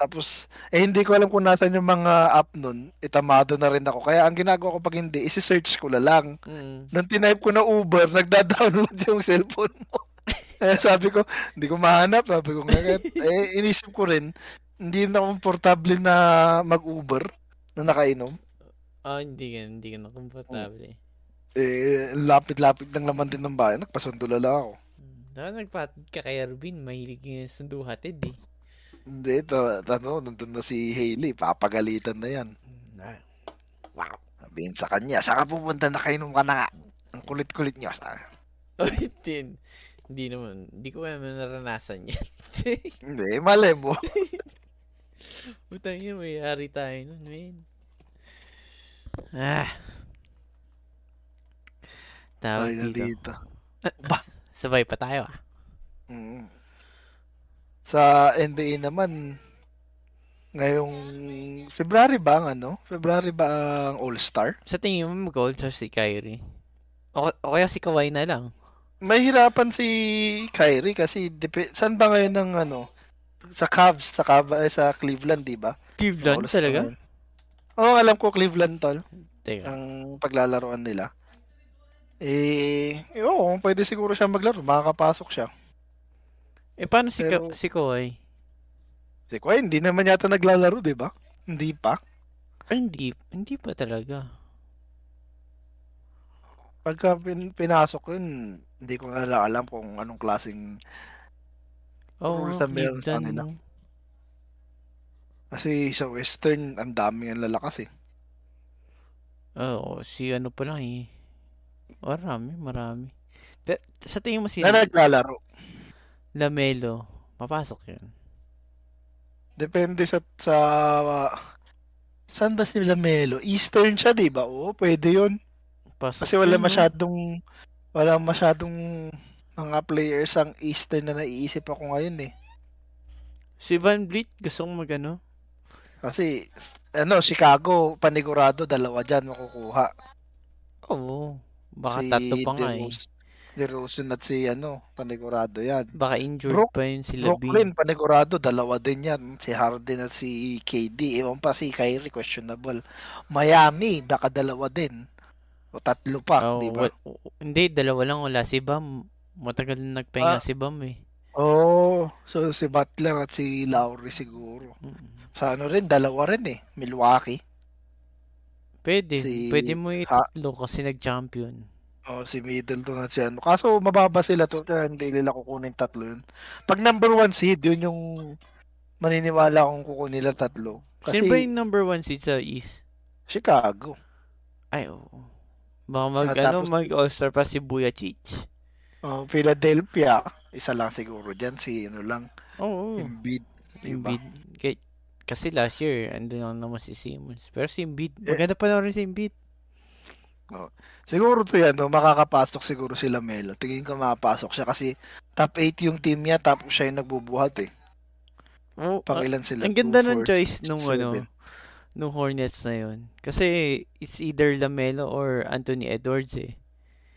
Tapos, eh hindi ko alam kung nasan yung mga app nun. Itamado na rin ako. Kaya ang ginagawa ko pag hindi, isi-search ko na lang. Mm. Nung tinype ko na Uber, nagda-download yung cellphone mo. Kaya sabi ko, hindi ko mahanap. Sabi ko, eh inisip ko rin, hindi na komportable na mag-Uber na nakainom. Oh, hindi ka, hindi ka na komportable. Eh, lapit-lapit lang naman din ng bayan. Nagpasundula lang ako. Dapat nagpatid ka kay Arvin. Mahilig yung sunduhatid eh. Hindi, ta- ta- no, nandun na si Hailey, papagalitan na yan. Wow. Sabihin sa kanya, saka pupunta na kayo nung ka na nga. Ang kulit-kulit niyo, saka. Oy, din. Hindi naman, hindi ko naman naranasan yan. Hindi, malay mo. Butang yun, may hari tayo nun, man. Ah. Tawag ay, dito. dito. Ah, sabay pa tayo ah. Mm. Sa N B A naman, ngayong February ba ang ano? February ba ang All-Star? Sa tingin mo mag-All-Star si Kyrie? O, o kaya si Kawhi na lang? mahirapan si Kyrie kasi dep- saan ba ngayon ng ano sa Cavs sa Cavs sa Cleveland, di ba? Cleveland so, talaga? Oo, oh, alam ko Cleveland tol. Teka. Ang paglalaroan nila. Eh, eh oo, pwede siguro siya maglaro, makakapasok siya. Eh paano si Pero, Ka- si Kawhi? Si Kawhi hindi naman yata naglalaro, di ba? Hindi pa. Ay, hindi, hindi pa talaga. Pagka pin- pinasok yun, hindi ko nga alam kung anong klaseng oh, rules ang meron sa kanila. Kasi sa Western, ang daming ang lalakas eh. Oo, oh, si ano pa lang eh. Marami, marami. T- sa tingin mo si... Na naglalaro. Lamelo, papasok yun. Depende sa... sa uh, saan ba si Lamelo? Eastern siya, diba? Oo, pwede yun. Pasok kasi wala masyadong wala masyadong mga players ang Eastern na naiisip ako ngayon eh. Si Van Vliet gusto kong magano. Kasi ano Chicago panigurado dalawa diyan makukuha. Oo, baka si tatlo pa nga eh. De Rossi at si ano panigurado 'yan. Baka injured Bro- pa yun si Labi. Brooklyn panigurado dalawa din 'yan, si Harden at si K D. Ewan pa si Kyrie questionable. Miami baka dalawa din. O tatlo pa, oh, di ba? Well, hindi, dalawa lang wala. Si Bam, matagal na nagpahinga ah, si Bam eh. Oo, oh, so si Butler at si Lowry siguro. Mm-hmm. Sa ano rin, dalawa rin eh. Milwaukee. Pwede, si... pwede mo itatlo ha? Kasi nag-champion. Oo, oh, si Middleton at si ano. Kaso mababa sila to, kaya hindi nila kukunin tatlo yun. Pag number one seed, yun yung maniniwala kung kukunin nila tatlo. Kasi sino ba yung number one seed sa East? Chicago. Ay, oo. Oh. Baka mag, ah, ano, mag-all-star pa si Bujacic. Oh, Philadelphia. Isa lang siguro dyan. Si ano lang. Oh, oh. Embiid. Diba? Embiid. K- kasi last year, andun lang naman si Simmons. Pero si Embiid, maganda pa na rin si Embiid. Oh. Siguro to yan. No? Makakapasok siguro si Lamelo. Tingin ko makapasok siya kasi top eight yung team niya tapos siya yung nagbubuhat eh. Oh, pakilan sila. Ang ganda ng choice nung ano. Nung Hornets na yun. Kasi it's either Lamelo or Anthony Edwards eh.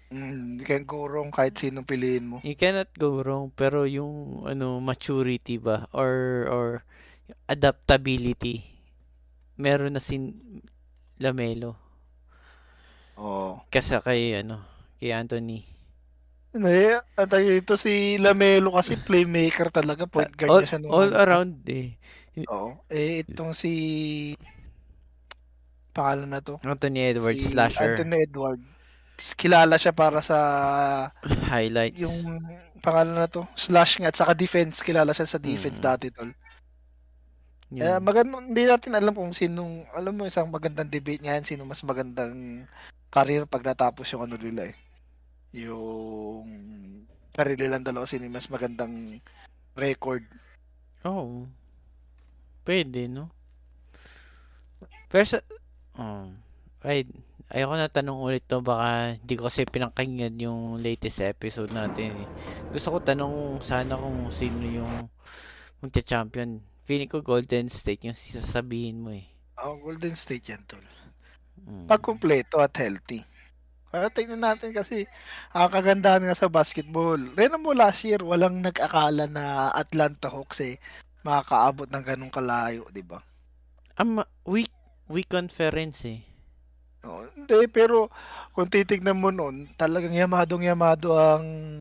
Mm, you can't go wrong kahit sinong piliin mo. You cannot go wrong pero yung ano maturity ba or or adaptability meron na si Lamelo. Oh. Kasi kay ano kay Anthony. Ano eh at ito si Lamelo kasi playmaker talaga point guard all, niya siya nung all around eh. Oo. Eh itong si pangalan na to. Anthony Edwards si slasher. Anthony Edwards. Kilala siya para sa highlights. Yung pangalan na to, slash nga at saka defense. Kilala siya sa defense mm. dati tol. Yeah. Eh magandang hindi natin alam kung sinong alam mo isang magandang debate ngayon sino mas magandang career pag natapos yung ano nila eh. Yung career nila dalawa sino mas magandang record. Oh. Pwede no. Pero sa Um, ay, ayoko na tanong ulit to baka hindi ko kasi pinakinggan yung latest episode natin eh. Gusto ko tanong sana kung sino yung magcha-champion. Feeling ko Golden State yung sasabihin mo eh. Oh, Golden State yan tol. Mm. Pag kumpleto at healthy. Kaya tingnan natin kasi ang kagandahan nga sa basketball. Tignan mo last year walang nag-akala na Atlanta Hawks eh makakaabot ng ganung kalayo, di ba? Ama, week week conference eh. Oh, hindi, pero kung titignan mo noon, talagang yamadong-yamado ang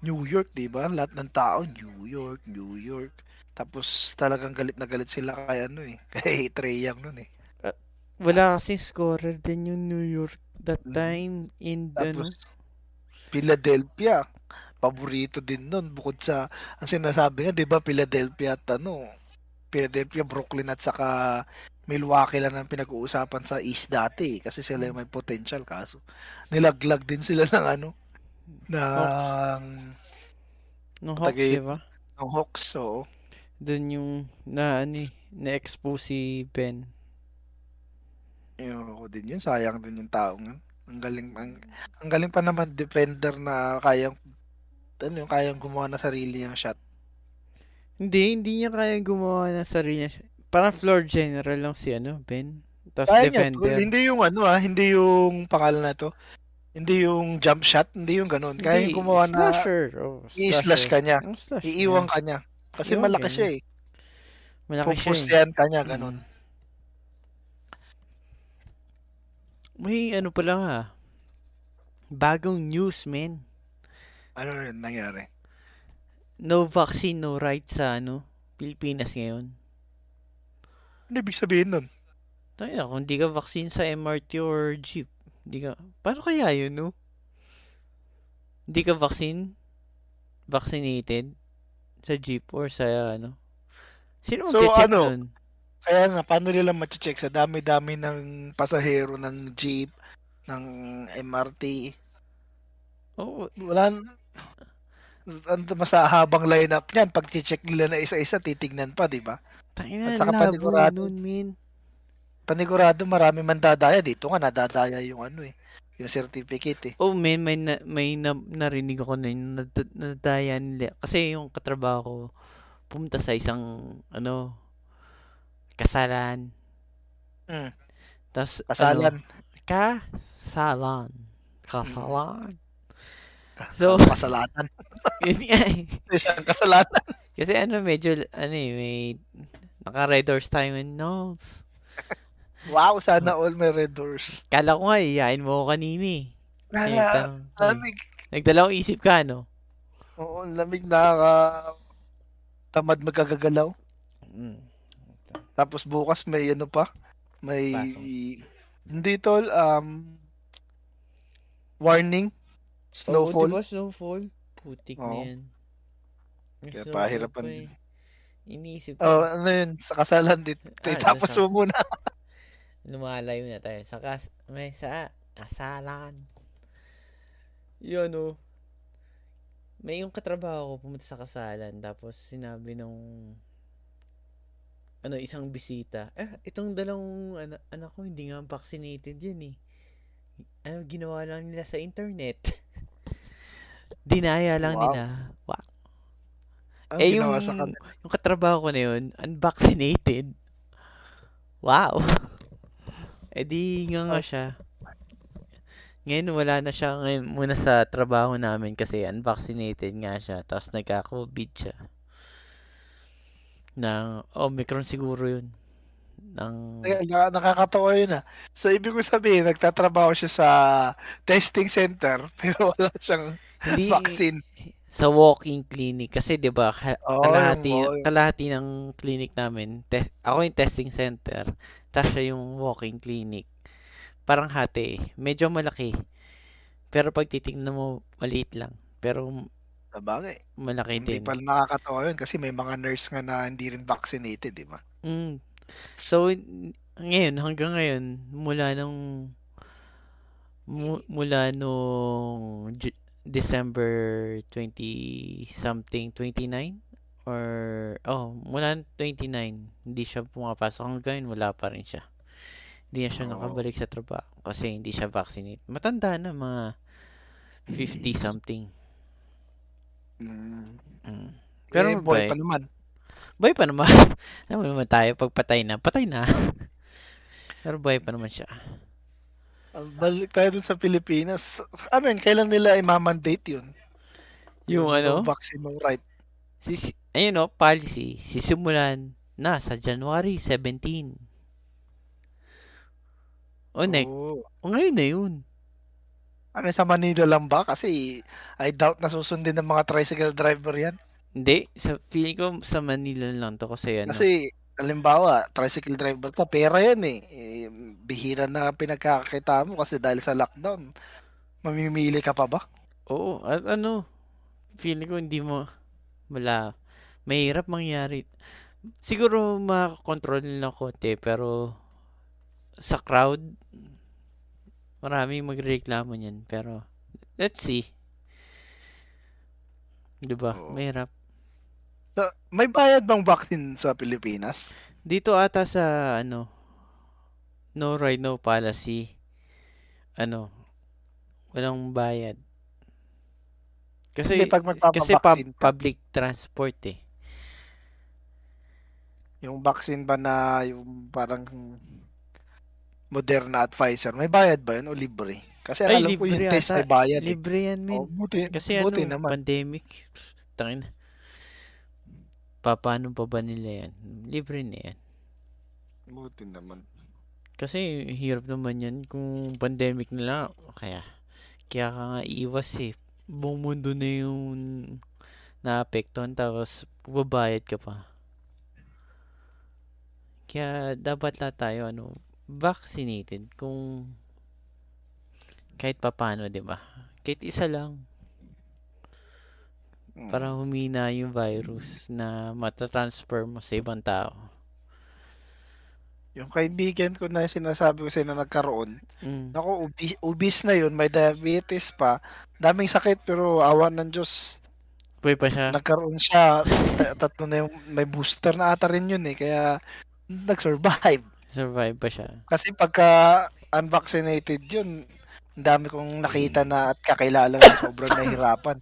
New York, di ba? Lahat ng tao, New York, New York. Tapos talagang galit na galit sila kay ano eh, kay Trae Young noon eh. Uh, wala kasing scorer din yung New York that time in the tapos, Philadelphia. Paborito din noon bukod sa ang sinasabi nga, di ba? Philadelphia at ano, Philadelphia, Brooklyn at saka Milwaukee lang ang pinag-uusapan sa East dati kasi sila yung may potential kaso nilaglag din sila ng ano ng ng Hawks, Hawks diba? Ng Hawks, oo. Doon yung na ano na-expose si Ben. Ayun, ako din yun. Sayang din yung tao nga. Ang galing ang, ang galing pa naman defender na kayang ano yung kayang gumawa ng sarili niyang shot. Hindi, hindi niya kayang gumawa ng sarili niya. Parang floor general lang si ano, Ben. Tapos defender. Niya, hindi yung ano ah, hindi yung pangalan na to. Hindi yung jump shot, hindi yung ganun. Kaya yung gumawa na slasher. Oh, slasher. I-slash ka niya. Iiwan ka niya. Kasi Iiwan malaki siya eh. Malaki siya. Pupustayan ka niya, ganun. May ano pala nga. Bagong news, man. Ano rin nangyari? No vaccine, no right sa ano, Pilipinas ngayon. Ano ibig sabihin nun? Tayo na, kung di ka vaccine sa M R T or jeep, di ka, paano kaya yun, no? Di ka vaccine, vaccinated, sa jeep or sa, ano? Sino so, mag-check ano, nun? Kaya nga, paano nila mag-check sa dami-dami ng pasahero ng jeep, ng M R T? Oh, wala na. Mas habang line-up niyan, pag check nila na isa-isa, titignan pa, di ba? At saka panigurado, min. Panigurado, marami man dadaya. Dito nga, nadadaya yung ano eh. Yung certificate eh. Oh, man, may, na, may na, narinig ako na yung nad, nadadaya nila. Kasi yung katrabaho ko, pumunta sa isang, ano, kasalan. Mm. Tas, kasalan. Ano, kasalan. Kasalan. Mm. So, kasalanan. Yun eh. Isang kasalanan. Kasi ano, medyo, ano eh, may naka-red doors tayo and nose. Wow, sana all may red doors. Kala ko nga, iyain mo ko kanini. Nala, lamig. Nagdalawang isip ka, no? Oo, lamig na ka. Tamad magkagagalaw. Mm. Tapos bukas may ano pa. May, Pasong. Hindi tol, um, warning. Snowfall. Oo, diba snowfall? Putik oh. na yan. Kaya pahirapan din. Iniisip ko. Oh, ano yun? Sa kasalan dito. Ah, tapos mo sa... muna. Lumalayo na tayo. Sa kas... May sa... Kasalan. Yun o. Oh. May yung katrabaho ko pumunta sa kasalan. Tapos sinabi ng... Ano, isang bisita. Eh, itong dalawang anak, anak ko hindi nga vaccinated yan eh. Ano, ginawa lang nila sa internet. Dinaya lang wow. nila. Wow. Ano eh, yung, sa yung katrabaho ko na yun, unvaccinated. Wow. Eh, di nga nga siya. Ngayon, wala na siya ngayon, muna sa trabaho namin kasi unvaccinated nga siya. Tapos nagka-COVID siya. Ng Omicron siguro yun. Ng... Nakakatawa yun ah. So, ibig ko sabihin, nagtatrabaho siya sa testing center pero wala siyang Hindi, vaccine. Sa walk-in clinic. Kasi diba, oh, kalahati, kalahati ng clinic namin, te- ako yung testing center, tapos siya yung walk-in clinic. Parang hati eh. Medyo malaki. Pero pag titignan mo, maliit lang. Pero sabagay. Malaki hindi din. Hindi pala nakakatawa yun kasi may mga nurse nga na hindi rin vaccinated, diba? Mm. So, ngayon, hanggang ngayon, mula nung, mu, mula nung J- December twenty something, twenty-nine? Or, oh, mula twenty-nine, hindi siya pumapasok. Hanggang ngayon, wala pa rin siya. Hindi na siya oh. nakabalik sa trabaho kasi hindi siya vaccinated. Matanda na, mga fifty something. Mm. Mm. Pero eh, boy, pa naman. Buhay pa naman. Naman naman tayo. Pag patay na, patay na. Pero buhay pa naman siya. Balik tayo dun sa Pilipinas. Ano yun? Kailan nila i-mandate yun? Yung, yung ano? Yung vaccine ng right. Si, ayun o, policy. Sisimulan na sa January seventeenth. O, next. Oh. O, ngayon na yun. Ano, sa Manila lang ba? Kasi I doubt na susundin ng mga tricycle driver yan. Hindi, sa feeling ko sa Manila lang to kasi ano. Kasi halimbawa, tricycle driver ka, pera yan eh. eh bihira na pinagkakita mo kasi dahil sa lockdown. Mamimili ka pa ba? Oo, at ano, feeling ko hindi mo wala, mahirap mangyari. Siguro makakontrol nila konti pero sa crowd marami magrereklamo niyan pero let's see. 'Di ba? Mahirap. So, may bayad bang vaccine sa Pilipinas? Dito ata sa ano no right no policy ano walang bayad. Kasi kasi pub- public transport eh. Yung vaccine ba na yung parang Moderna at Pfizer, may bayad ba yun o libre? Kasi ay, alam ko yung ata. Test ay bayad. Libre yan, min. Oh, buti, kasi buti ano, naman. Pandemic. Tangin na. Paano pa ba nila yan? Libre na yan. Buti naman. Kasi hirap naman yan kung pandemic nila. Kaya, kaya ka nga iiwas eh. Buong mundo na yung naapektuhan tapos babayad ka pa. Kaya dapat lahat tayo ano, vaccinated kung kahit papano, di ba? Kahit isa lang. Para humina yung virus na matatransfer mo sa ibang tao. Yung kaibigan ko na sinasabi ko sa'yo na nagkaroon, mm. Naku, ubi, ubis na yun, may diabetes pa. Daming sakit pero awan ng Diyos. Pwede pa siya? Nagkaroon siya. Tatlo na yung, may booster na ata rin yun eh. Kaya nag-survive. Survive pa siya. Kasi pagka unvaccinated yun, ang dami kong nakita na at kakilala na sobrang nahihirapan.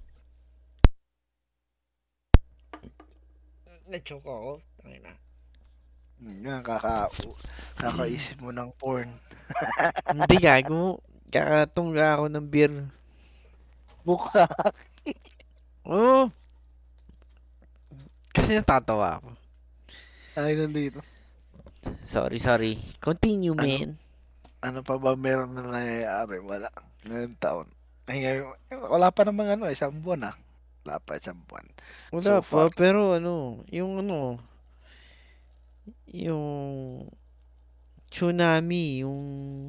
Na-choke ako. Tangin na. Yan, kaka, kakaisip mo ng porn. Hindi gago. Kakatungga ako ng beer. Buka. Oo. Oh. Kasi natatawa ako. Ay, nandito. Sorry, sorry. Continue, ano? Man. Ano pa ba meron na nangyayari? Wala. Ngayon taon. Wala pa namang ano, isang buwan ah. Wala pa isang buwan. Wala so pa, far. Pero ano, yung ano, yung tsunami, yung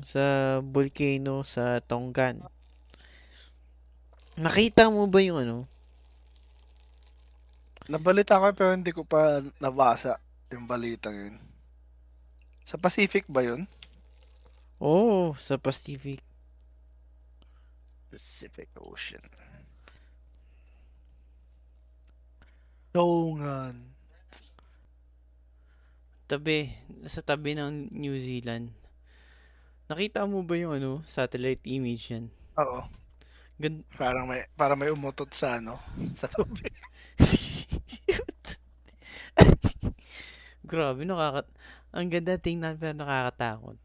sa volcano sa Tongan. Nakita mo ba yung ano? Nabalita ko pero hindi ko pa nabasa yung balitang yun. Sa Pacific ba yun? Oh, sa Pacific. Pacific Ocean. Tongan. Tabi, sa tabi ng New Zealand. Nakita mo ba yung ano, satellite image yan? Oo. Gan- parang may para may umutot sa ano, sa tubig. Grabe, nakaka- ang ganda tingnan pero nakakatakot.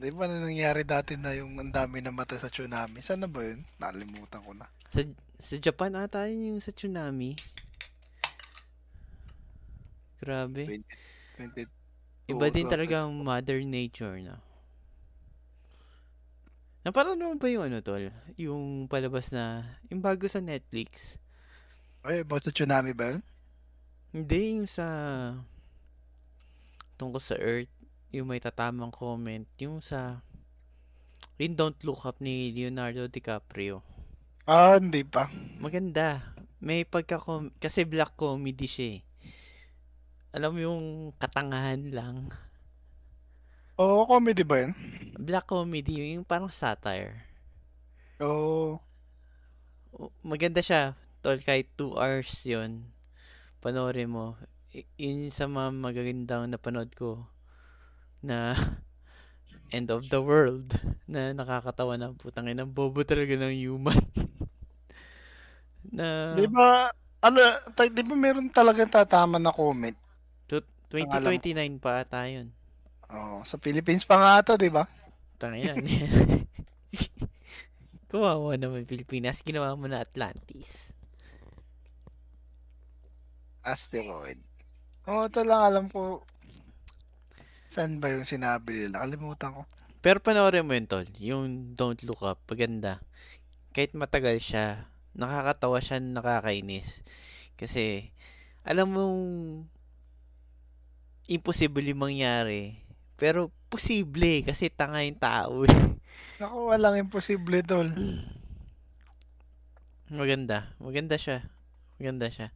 Di ba na nangyari dati na yung ang dami na mata sa tsunami? Sana ba yun? Nalimutan ko na. Sa, sa Japan ata yun yung sa tsunami. Grabe. twenty, twenty, Iba din talaga ang Mother Nature na. Na parang naman ba yung ano, tol? Yung palabas na, yung bago sa Netflix. Ay, about sa tsunami ba yun? Hindi, yung sa tungkol sa Earth. Yung may tatamang comment, yung sa yung Don't Look Up ni Leonardo DiCaprio. Ah, hindi pa. Maganda. May pagka kasi black comedy siya eh. Alam mo yung katangahan lang. Oo, oh, comedy ba yun? Black comedy, yung parang satire. Oo. Oh. Maganda siya. Tol, kahit two hours yun. Panoorin mo. Y- yun sa mga magagandang napanood ko. Na end of the world na nakakatawa na putang ina bobo talaga ng human. Na di ba ano ta- di ba meron talagang tatama na comment. So, twenty twenty-nine pa ata yun. Oh, sa Philippines pa nga ata, di ba? Putang ina. Kumawa naman Pilipinas, ginawa mo na Atlantis. Asteroid. Oh, talaga alam ko. Saan ba yung sinabi nila? Nakalimutan ko. Pero panoorin mo yun, tol. Yung Don't Look Up. Paganda. Kahit matagal siya, nakakatawa siya, nakakainis. Kasi, alam mong imposible yung mangyari. Pero, posible. Kasi tanga yung tao. Naku, walang imposible, tol. Maganda. Maganda siya. Maganda siya.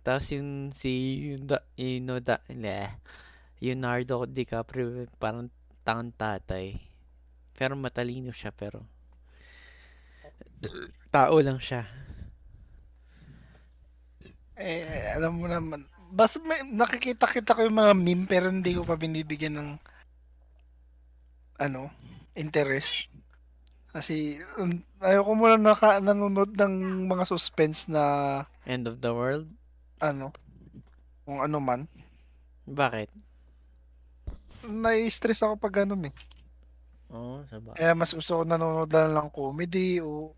Tapos yung si yung da, yung da, Leonardo DiCaprio parang tangang tatay. Pero matalino siya pero tao lang siya. Eh alam mo naman, basta may, nakikita-kita ko yung mga meme pero hindi ko pa binibigyan ng ano, interest. Kasi um, ayoko muna naka, nanonood ng mga suspense na End of the World. Ano? Kung ano man. Bakit? Nai-stress ako pag ganun eh. Oo, sabay. Kaya mas gusto ko nanonood lang ng comedy o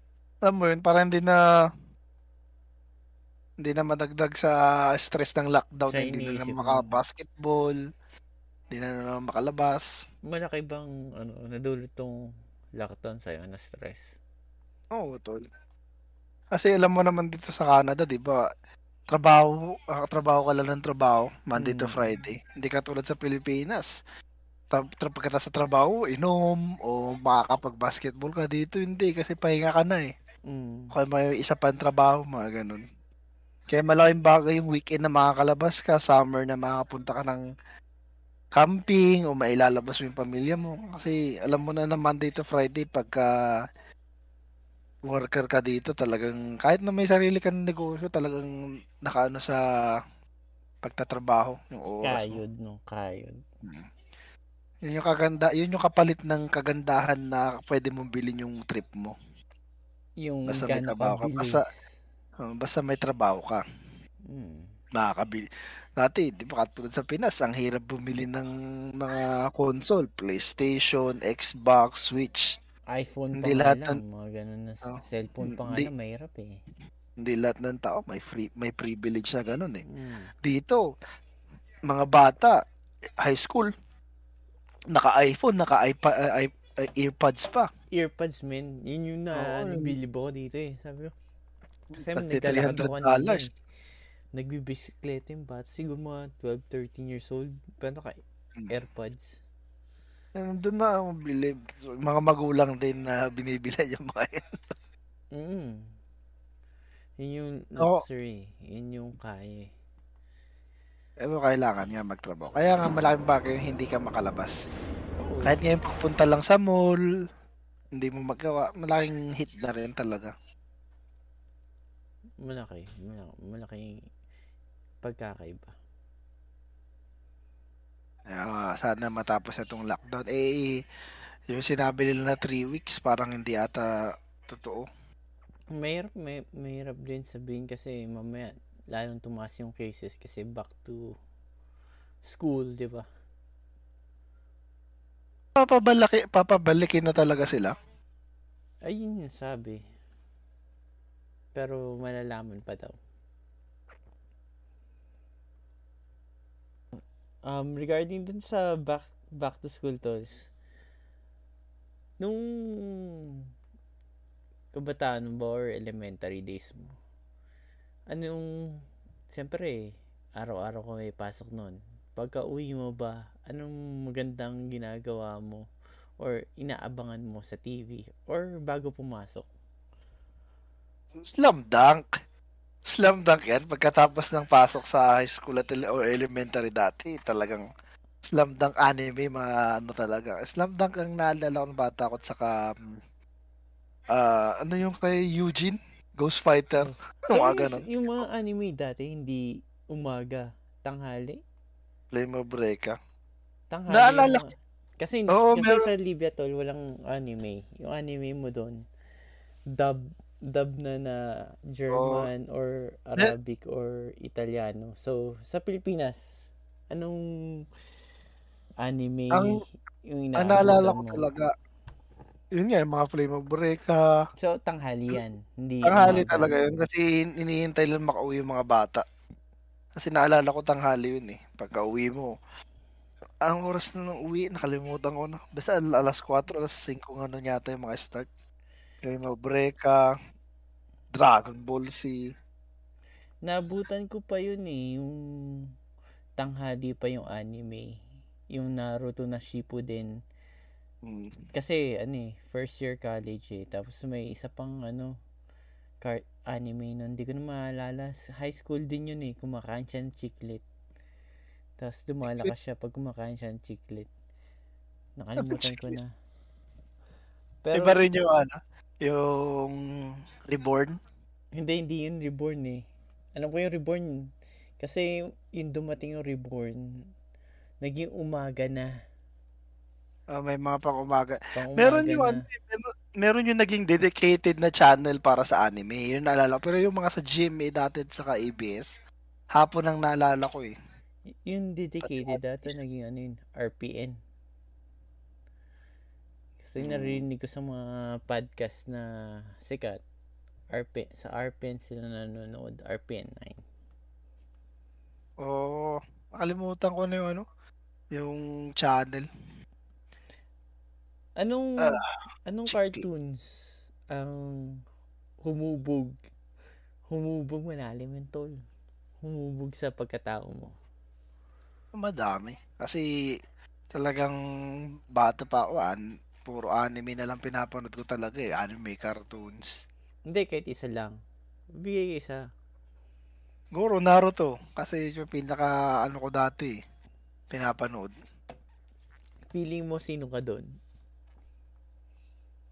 alam mo yun, para hindi na hindi na madagdag sa stress ng lockdown, hindi na lang makabasketball, hindi na lang makalabas. Malaki bang ano, nadulot tong lockdown sa'yo na stress? Oo, tol. Kasi alam mo naman dito sa Canada, di ba? Trabaho, trabaho ka lang ng trabaho, Monday hmm. to Friday. Hindi ka tulad sa Pilipinas. Pagkata sa trabaho, inom o makakapag-basketball ka dito, hindi kasi pahinga ka na eh. Mm. Kaya may isa pang trabaho, mga ganun. Kaya malaking bagay yung weekend na makakalabas ka, summer na makapunta ka ng camping o mailalabas mo yung pamilya mo. Kasi alam mo na na Monday to Friday pagka worker ka dito talagang kahit na may sarili ka ng negosyo talagang nakaano sa pagtatrabaho yung oras. Kayod, no? Kayod. Hmm. Yun yung kaganda, yun yung kapalit ng kagandahan na pwede mong bilhin yung trip mo. Yung basta may trabaho ka. Basta, uh, basta may trabaho ka. Hmm. Makakabili. Dati, di ba katulad sa Pinas, ang hirap bumili ng mga console. PlayStation, Xbox, Switch. iPhone hindi pa nga lang. Ng, mga ganun na uh, cellphone pa nga lang, mahirap eh. Hindi lahat ng tao may free, may privilege na ganun eh. Hmm. Dito, mga bata, high school, naka-iPhone, naka-iPod, uh, uh, earpods pa. Earpods, man. Yun yun na oh, nabili ba ko dito eh. Sabi ko. Kasi nagkalakad ako na yun. Nagbibisikleta yung bata. Siguro mga twelve, thirteen years old. Pero naka-earpods. Hmm. Doon na ako bilib. Mga magulang din na binibila yung mga yun. Mm. Yun yung luxury. Oh. Yun yung kaya. Pero kailangan nga magtrabaho. Kaya nga malaking bagay yung hindi ka makalabas. Kahit ngayon pupunta lang sa mall, hindi mo magawa. Malaking hit na rin talaga. Malaki. Malaki. Malaking pagkakaiba. Uh, sana matapos itong lockdown. Eh, yung sinabi nila na three weeks, parang hindi ata totoo. Mahirap, may, mahirap din sabihin kasi mamaya lalong tumaas yung cases kasi back to school, di ba? Papabalik, papabalikin na talaga sila? Ayun yung sabi. Pero malalaman pa daw. Um, regarding dun sa back, back to school tolls, nung kabataan mo ba or elementary days mo, anong, siyempre, araw-araw ko may pasok nun. Pagka uwi mo ba, anong magandang ginagawa mo or inaabangan mo sa T V or bago pumasok? Slam Dunk! Slam Dunk yan. Pagkatapos ng pasok sa high school at o elementary dati, talagang Slam Dunk anime, mga ano talaga. Slam Dunk ang naalala ko ng bata ko at saka, uh, ano yung kay Eugene? Ghost Fighter. Umaga nun. Yung mga anime dati, hindi umaga. Tanghali? Play mo break, ha? Tanghali. Naalala. Yung, kasi, oh, kasi meron sa Libya, tol, walang anime. Yung anime mo doon, dub, dub na na German oh. or Arabic eh? Or Italiano. So, sa Pilipinas, anong anime ang, yung inaalala mo? Ang naalala ko talaga, yun nga, yung mga play mo break, ha? So, tanghali yan. Hindi tanghali mga talaga yun kasi hinihintay lang makauwi yung mga bata. Kasi naalala ko tanghali yun eh. Pagka uwi mo, anong oras na nang uwi? Nakalimutan ko na. Basta alas kuwatro, alas singko nga nun yata yung mga start. Play mo break, ha? Dragon Ball Z. Nabutan ko pa yun eh. Yung tanghali pa yung anime. Yung Naruto na Shippuden. Kasi ano eh, first year college eh. Tapos may isa pang ano cart anime nun, hindi ko na maalala. High school din yun eh, kumakain siya ng chiclet. Tapos dumalakas siya pag kumakain siya ng chiclet. Nakalimutan ko na. Pero iba rin yung ano, yung Reborn. Hindi, hindi yun Reborn eh. Alam ko yung Reborn kasi yung dumating yung Reborn, naging umaga na. Uh, may mga pang-umaga. Pang-umaga meron yung na. Meron, meron yung naging dedicated na channel para sa anime. Yun naalala ko. Pero yung mga sa G M A dati sa A B S, hapon ang naalala ko eh. Y- yung dedicated dati naging ano yun, R P N. yung narinig ko sa mga podcast na sikat, R P, sa R P N sila nanonood, R P N nine. Oo, oh, nakalimutan ko na yung ano, yung channel. Anong, uh, anong cartoons ang humubog, humubog manalim yung tol, humubog sa pagkatao mo? Madami. Kasi talagang bata pa ako, an, puro anime na lang pinapanood ko talaga eh, anime, cartoons. Hindi, kahit isa lang. Bigay isa. Siguro Naruto, kasi yung pinaka ano ko dati pinapanood. Feeling mo sino ka doon?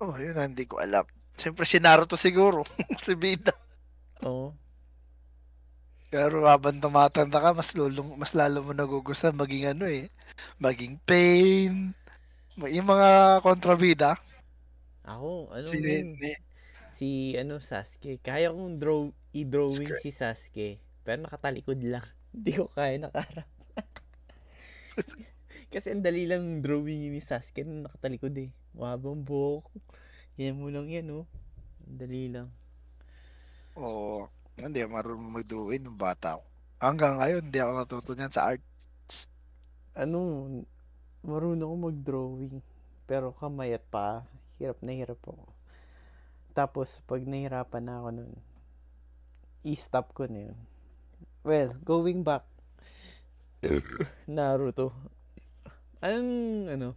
Oh, yun hindi ko alam. Siyempre si Naruto siguro, si Bida. Oo. Pero habang tumatanda ka, mas lalo, mas lalo mo nagugustuhan maging ano eh, maging Pain, yung mga kontrabida. Ako, ano si, yun? Ni, si ano Sasuke, kaya kong draw i-drawing Skirt. Si Sasuke. Pero nakatalikod lang. Hindi ko kaya nakarap. Kasi ang dali lang drawing ni Sasuke na nakatalikod eh. Mahabang buhok. Yan mo lang yan oh. Ang dali lang. Oo. Hindi ako marunong mag-drawing ng bata ko. Hanggang ngayon, hindi ako natutunan sa arts. Ano? Marunong ako mag-drawing. Pero kamayat pa. Hirap na hirap ako. Tapos, pag nahirapan na ako nun, i-stop ko na yun. Well, going back, Naruto. Anong, ano,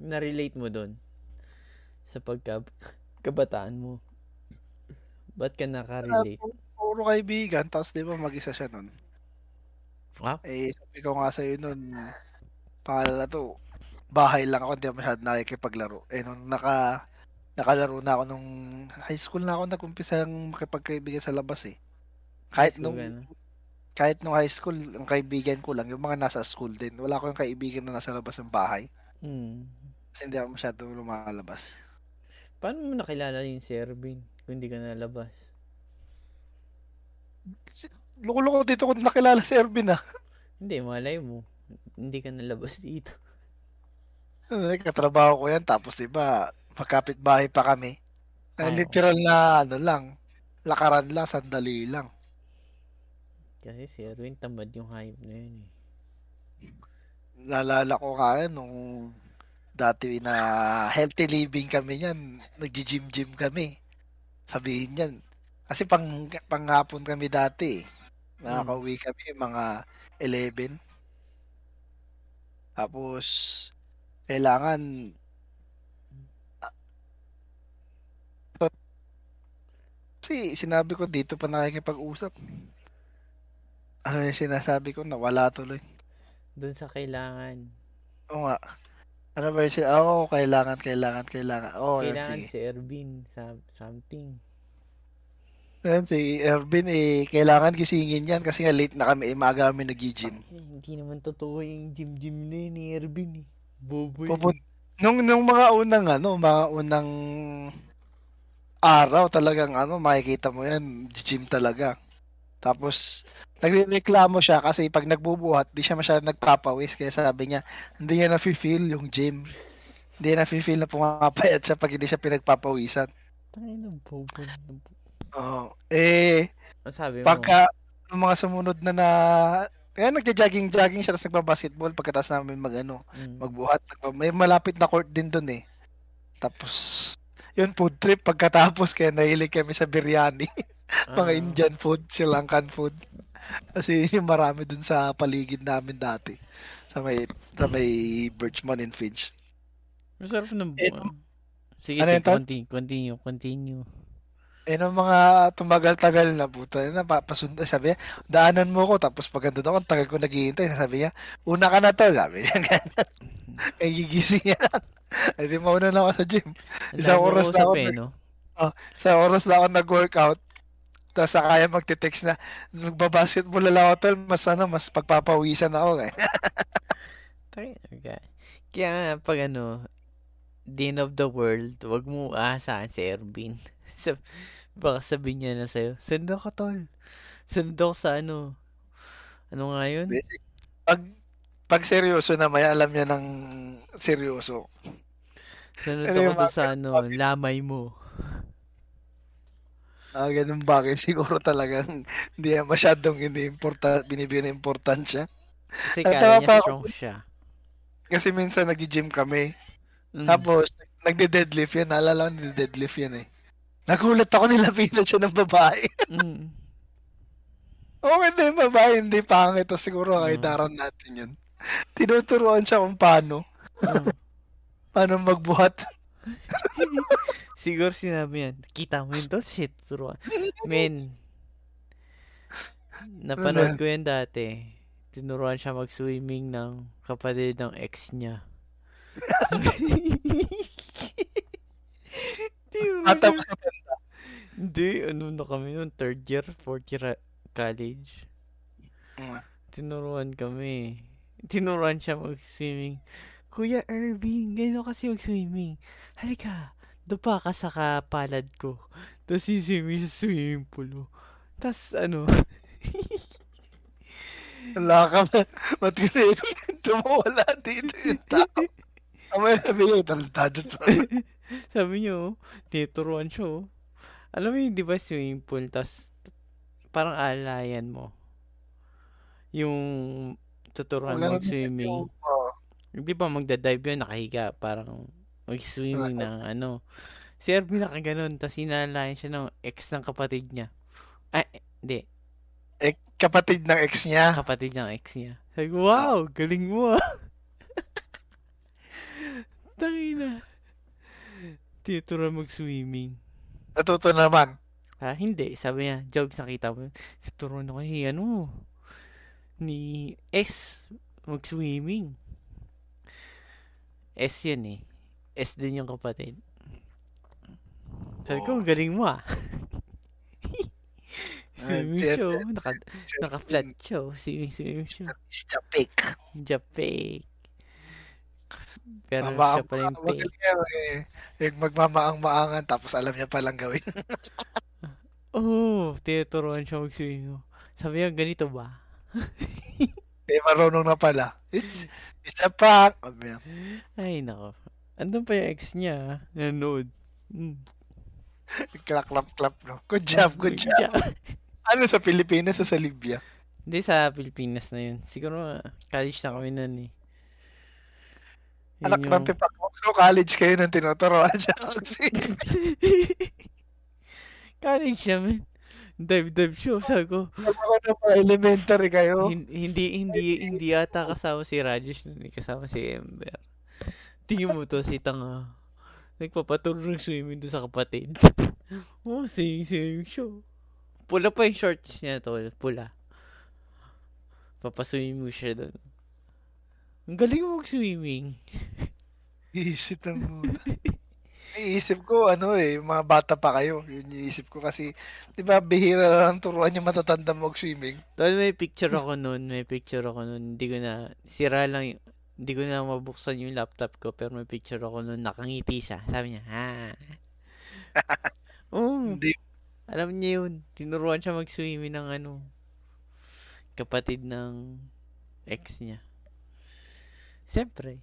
na-relate mo doon sa pagkabataan mo? Ba't ka nakarelate? Puro kaibigan, tapos di ba mag-isa siya nun? Ha? Eh, sabi ko nga sa'yo nun, pahala na to, bahay lang ako, hindi ako masyad nakikipaglaro. Eh, nung naka... Nakalaro na ako nung high school na ako nagumpisang makipagkaibigan sa labas eh. Kahit nung ano? Kahit nung high school, ang kaibigan ko lang yung mga nasa school din. Wala ko yung kaibigan na nasa labas ng bahay. Mm. Kasi hindi ako masyadong lumalabas. Paano mo nakilala yung si Erwin kung hindi ka nalabas? Loko-loko dito ko nakilala si Erwin ah. Hindi, malay mo. Hindi ka nalabas dito. Katrabaho ko yan tapos diba magkapit bahay pa kami. Oh. Literal na ano lang, lakaran lang, sandali lang. Kasi si Erwin tamad yung hype na yun eh. Nalala ko kaya nung dati na healthy living kami niyan, nagji-gym-gym kami. Sabihin niyan. Kasi pang panghapon kami dati. Nakaka-uwi kami mga eleven. Tapos kailangan kasi sinabi ko dito pa nakikipag-usap. Ano yung sinasabi ko? Nawala tuloy. Doon sa kailangan. Oo nga. Ano ba yung sinasabi? Oo, oh, kailangan, kailangan, kailangan. Oh, kailangan si Erwin something. Ayan, si Erwin eh, kailangan gisingin yan kasi nga late na kami, eh, maaga kami nag-gym. Ay, hindi naman totoo yung gym-gym na yun ni Erwin eh. Bobo yun. Nung, nung mga unang ano, mga unang araw talagang ano, makikita mo yan, gym talaga. Tapos, nagreklamo siya kasi pag nagbubuhat, di siya masyadong nagpapawis. Kaya sabi niya, hindi niya nafe-feel yung gym. Hindi niya nafe-feel na pumapayat siya pag hindi siya pinagpapawisan. Tayo na bobo. Oo. Eh, sabi mo? Pagka mga sumunod na na, kaya nagja-jogging-jogging siya, tapos nagpa-basketball pagkatapos namin mag ano, mm. magbuhat. Nagpa- may malapit na court din dun eh. Tapos, yun, food trip pagkatapos kaya nahilig kami sa biryani. Mga uh, Indian food, Sri Lankan food. Kasi yung marami dun sa paligid namin dati. Sa may, sa may Birchman and Finch. Masarap ng buwan. Sige, ano sige, continue, continue, continue. Eh, nung mga tumagal-tagal na puta, napapasunda, sabi niya, daanan mo ko, tapos pag andun ako, tagal ko naghihintay, sabi niya, una ka na to, sabi niya, ganyan. Kaya gigising niya na. Ay, di mauna na ako sa gym. Isang oras na ako, eh, no? Oh, sa oras na ako nag-workout, tapos kaya magte-text na, nagbabasketball lang ako, tol, mas ano, mas pagpapawisan ako, ganyan. Okay. Kaya pag ano, the end of the world, wag mo aasahan si Erwin. Sab- baka sabihin niya na sa'yo, sundo ka tol, sundo sa ano, ano nga yun? Pag, pag seryoso na may alam niya ng seryoso. Sunod ano ako doon sa ano, lamay mo. Ah, ganun bakit? Siguro talagang hindi masyadong hindi important, binibigyan ng importansya. Kasi kaya niya strong siya. Kasi minsan nag-gym kami. Mm. Tapos, nagde-deadlift yan. Naalala ko, nagde-deadlift yan eh. Nagulat ako nilapitan siya ng babae. Mm. Okay na yung babae, hindi pangit. Tapos siguro mm. kaitaran natin yun. Tinuturuan siya kung paano. Mm. Paano magbuhat. Siguro sinabi yan, kita mo yun to, shit, turuan. Men, napanood ko yan dati. Tinuruan siya mag-swimming ng kapatid ng ex niya. Atap sa banda. Hindi, ano na kami noon, third year, fourth year college. Tinuruan kami. Tinuruan siya mag-swimming. Kuya Irving, gano'n kasi mag-swimming. Halika, doon ka sa kapalad ko. Tapos siswimming siya sa swimming pool. Tapos ano... Wala ka ba? Matinig. Tumawala dito yung tao. Kamaya sabi niyo, talantado to. Sabi niyo, tinuturuan siya. Alam mo yung, di ba, swimming pool, tas parang alayan mo. Yung tuturuan mo mag-swimming. Di ba, magdadive yun, nakahiga. Parang mag-swimming ng ano. Si Erby nakaganon, tas inalayan siya ng ex ng kapatid niya. Ay, hindi. Eh, kapatid ng ex niya. Kapatid ng ex niya. Sabi ko, wow, galing mo ah. Tangina. Tinuturuan mag-swimming. Natuto naman? Ha, hindi. Sabi niya, jokes nakita mo. Tuturuan ako, hey, ano, ni S mag-swimming. S yan eh. S din yung kapatid. Sabi ko, galing mo ah. Swimming show, naka, naka-flat show, swimming, swimming show. It's Japik. Japik. Pero Mama, siya pa rin pig. Yung magmamaang-maangan, tapos alam niya palang gawin. Oo, oh, tinuturuan siya mag-swimming. Sabi niya, ganito ba? Eh, marunong na pala. It's, it's a prank. Ay, nako. Andun pa yung ex niya, nanood. Mm. Clap, clap, clap, no? Good job, good, good job. job. Ano sa Pilipinas o sa Libya? Hindi, sa Pilipinas na yun. Siguro, college na kami nun eh. Yun anak yung... ng tipak mo. So, college kayo nang tinuturoan siya. College namin. Dive-dive show, sabi ko. Elementary kayo. Hindi, hindi, hindi ata kasama si Rajesh nun. Kasama si Ember. Tingin mo to, si Tanga. Nagpapaturo ng swimming doon sa kapatid. Oh, sing-sing show. Pula pa yung shorts niya, tol. Pula. Papaswimming mo siya doon. Ang galing mo mag-swimming. Iisip ng muna. Iisip ko, ano eh, mga bata pa kayo. Yun iisip ko kasi, di ba, bihira lang turuan yung matatanda mag-swimming. Tol, may picture ako noon. May picture ako noon. Hindi ko na, sira lang yung, hindi ko na mabuksan yung laptop ko, pero may picture ako noon. Nakangiti siya. Sabi niya, ha? Oo. Hindi. Um, Alam niya yun, tinuruan siya mag-swimming ng ano, kapatid ng ex niya. Siyempre,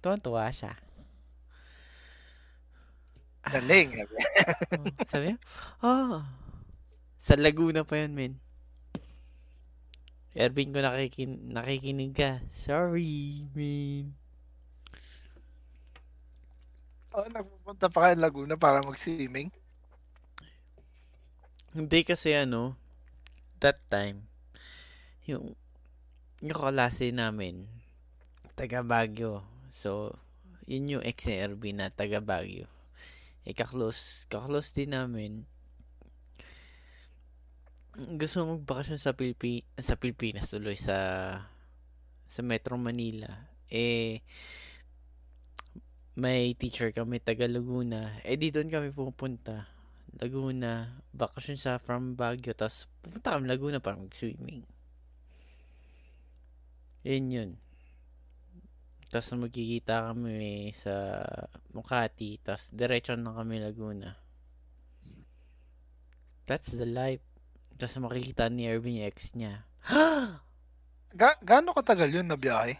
tuwan-tuwa siya. Galing. Ah, oh, sabi niya, oh, sa Laguna pa yun, men. Erwin, ko nakikin- nakikinig ka. Sorry, men. Oh, nagpupunta pa kayo Laguna para mag-swimming? Hindi kasi ano, that time, yung, yung klase namin, taga Baguio. So, yun yung ex ni Erby na taga Baguio. Eh, kaklose, kaklose din namin. Gusto mo magbakasyon sa Pilpi, sa Pilipinas tuloy, sa, sa Metro Manila. Eh, may teacher kami, taga Laguna. Eh, di doon kami pupunta. Laguna, bakasyon sa from Baguio, tapos pumunta kami Laguna para mag-swimming. Yun yun. Tapos magkikita kami sa Makati, tapos diretso na kami Laguna. That's the life. Tapos makikita ni Irving yung ex niya. Ga- Gaano katagal yun na biyahe?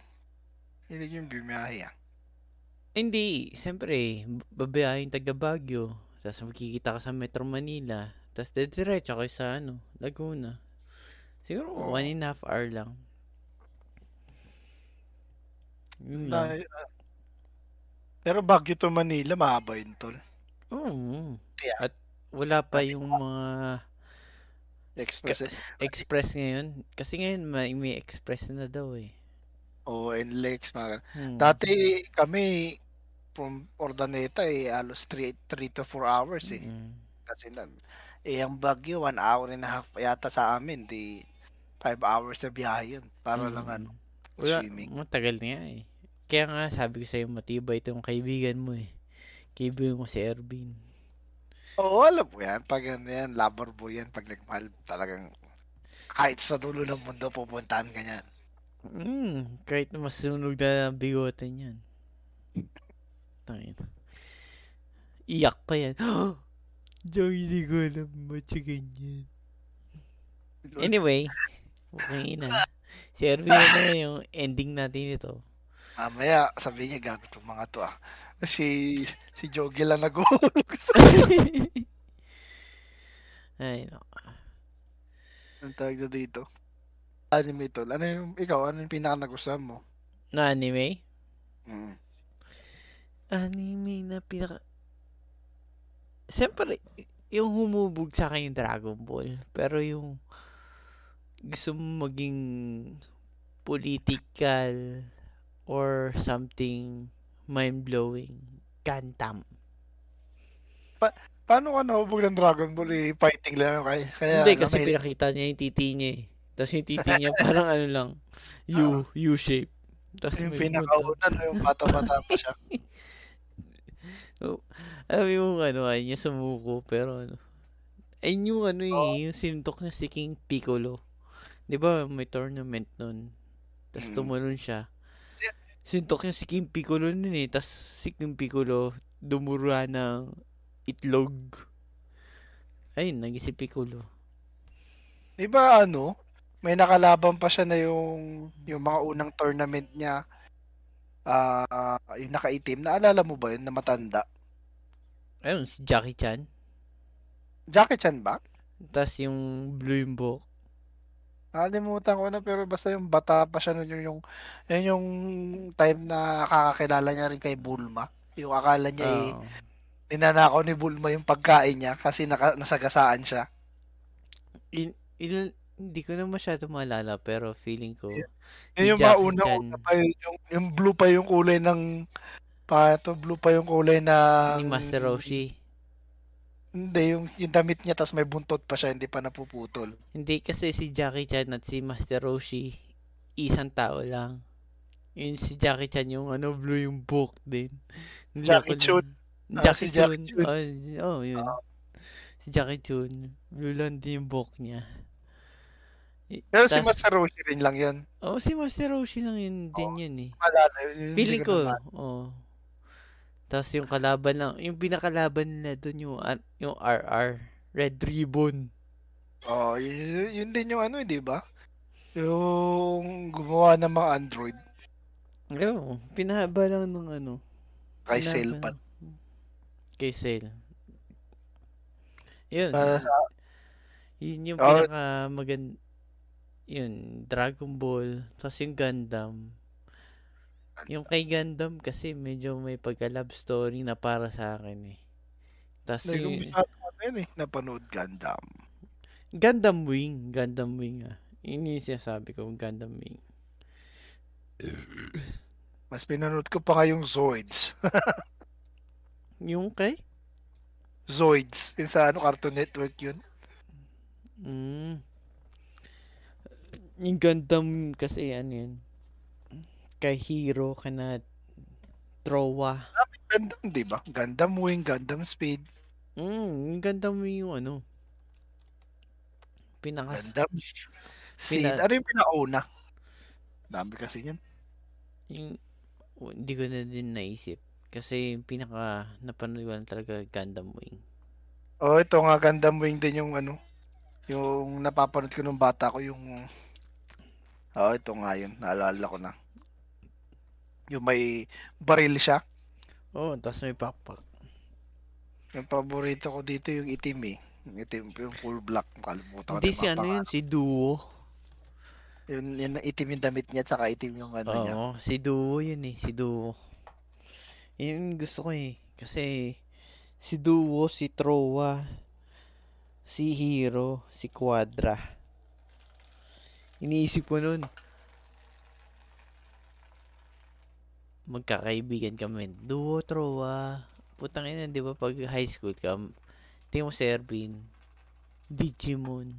Hindi yung biyahe ah. Hindi, siyempre, babayahin taga Baguio. Tapos makikita ka sa Metro Manila. Tapos dediretso ka sa ano, Laguna. Siguro oh. one and a half hour lang. Yun lang. Ay, uh, pero Baguio to Manila, mahaba yun, tol. Oo. Yeah. At wala pa kasi yung mga express. Express ngayon. Kasi ngayon may, may express na daw eh. Oh, and lakes. Mga hmm. Dati kami, from Ordaneta eh alos three to four hours eh. Mm-hmm. Kasi na eh ang Baguio one hour and a half yata sa amin, di five hours sa biyahe yun para mm-hmm. lang ano, wala, swimming. Matagal na eh. Kaya nga sabi ko sa iyo matibay itong kaibigan mo eh. Kaibigan mo si Ervin. Oo, oh, alam mo yan, pag ano yan, lover boy yan, pag nagmahal talagang kahit sa dulo ng mundo pupuntahan ka niyan. Mm, kahit masunog na bigotan niyan. Tain. Iyak pa yan. Joey, di ko alam matyagan yan. Anyway, okay na. Si Erwin na yung ending natin ito. Mamaya, ah, sabihin niya gago itong mga to ah. Si, si Jogi lang nag-uulog sa'yo. Ay, no. Ang tawag na dito? Anime to. Ano yung, ikaw, ano yung pinaka-nagustuhan mo? Na anime? Hmm. Anime na pinaka... Siyempre, yung humubog sa akin yung Dragon Ball. Pero yung gusto mo maging political or something mind-blowing, Gundam. Pa- paano ka nahubog ng Dragon Ball? Eh? Fighting lang kay kaya... Hindi, kasi may... pinakita niya yung titi niya eh. Tapos yung titi niya parang ano lang, U, uh, U-shape. Tas yung pinakauna na yung bata-bata pa siya. So, alam yung ano, ay niya sumuko, pero ano. Ay yung ano oh. eh, yung sintok na si King Piccolo. Di ba may tournament nun? Tapos mm. tumulon siya. Sintok niya si King Piccolo nun eh. Tapos si King Piccolo dumura ng itlog. Ayun, naging si Piccolo. Di ba ano? May nakalaban pa siya na yung yung mga unang tournament niya. Ah, uh, yung nakaitim. Naalala mo ba yun na matanda? Ayun, si Jackie Chan. Jackie Chan ba? Tapos yung blue yung buhok. Nakalimutan ko na pero basta yung bata pa siya nun yung yung, yun yung time na kakakilala niya rin kay Bulma. Yung akala niya oh. eh, ninanakaw ni Bulma yung pagkain niya kasi naka, nasagasaan siya. In, in, Hindi ko na masyado maalala pero feeling ko yeah. yung mauna-una pa yun, yung, yung blue pa yung kulay ng pa to blue pa yung kulay na ng Master Roshi. Hindi yung, yung damit niya tas may buntot pa siya, hindi pa napuputol. Hindi kasi si Jackie Chan at si Master Roshi isang tao lang. Yun si Jackie Chan yung ano blue yung book din. Jackie Chun. Jackie Chun. Oh, yun. Uh, si Jackie Chun. Blue lang din yung book niya. Pero tas, si Master Roshi rin lang yun. Oo, oh, si Master Roshi lang yun din oh, yun eh. Malala, yun, feeling ko, oo. Oh. Tapos yung kalaban lang, yung pinakalaban na doon yung, yung R R, Red Ribbon. Oo, oh, yun, yun din yung ano eh, di ba? Yung gumawa ng mga Android. Oo, oh, pinahaba lang ng ano. Kay Cell pa. Kay Cell. Yun. Para sa... Yun yung oh, pinakamaganda. Yun, Dragon Ball, tapos yung Gundam. Yung kay Gundam kasi medyo may pagka-love story na para sa akin eh. Tapos yung... Eh, napanood Gundam. Gundam Wing. Gundam Wing ah. Yun yung sinasabi ko, Gundam Wing. Mas pinanood ko pa nga yung Zoids. Yung kay? Zoids. Yung sa ano, Cartoon Network yun. Mm. Yung Gundam kasi ano yun kay hero ka na trowa Gundam diba? Gundam Wing, Gundam Speed mm, yung Gundam Wing yung ano pinaka Gundam Speed pina... ano yung pinauna? Dami kasi yan yung hindi ko na din naisip kasi yung pinaka napaniwalaan talaga Gundam Wing oh ito nga Gundam Wing din yung ano yung napapanood ko nung bata ko yung oh, ito nga yun. Naalala ko na. Yung may baril siya. Oo, oh, tapos may pakpak. Yung paborito ko dito yung itim eh. Yung itim, yung full black. Kalimutan ko na yung si ano yun, si Duo. Yun, yun ang itim yung damit niya, tsaka itim yung ano Oo, niya. Oo, si Duo yun eh, si Duo. Yun gusto ko eh. Kasi si Duo, si Troa, si Hero, si Quadra. Iniisip ko nun. Magkakaibigan kami. Duo, Troa. Putang ina, di ba? Pag high school ka, Timo Serbin, Digimon.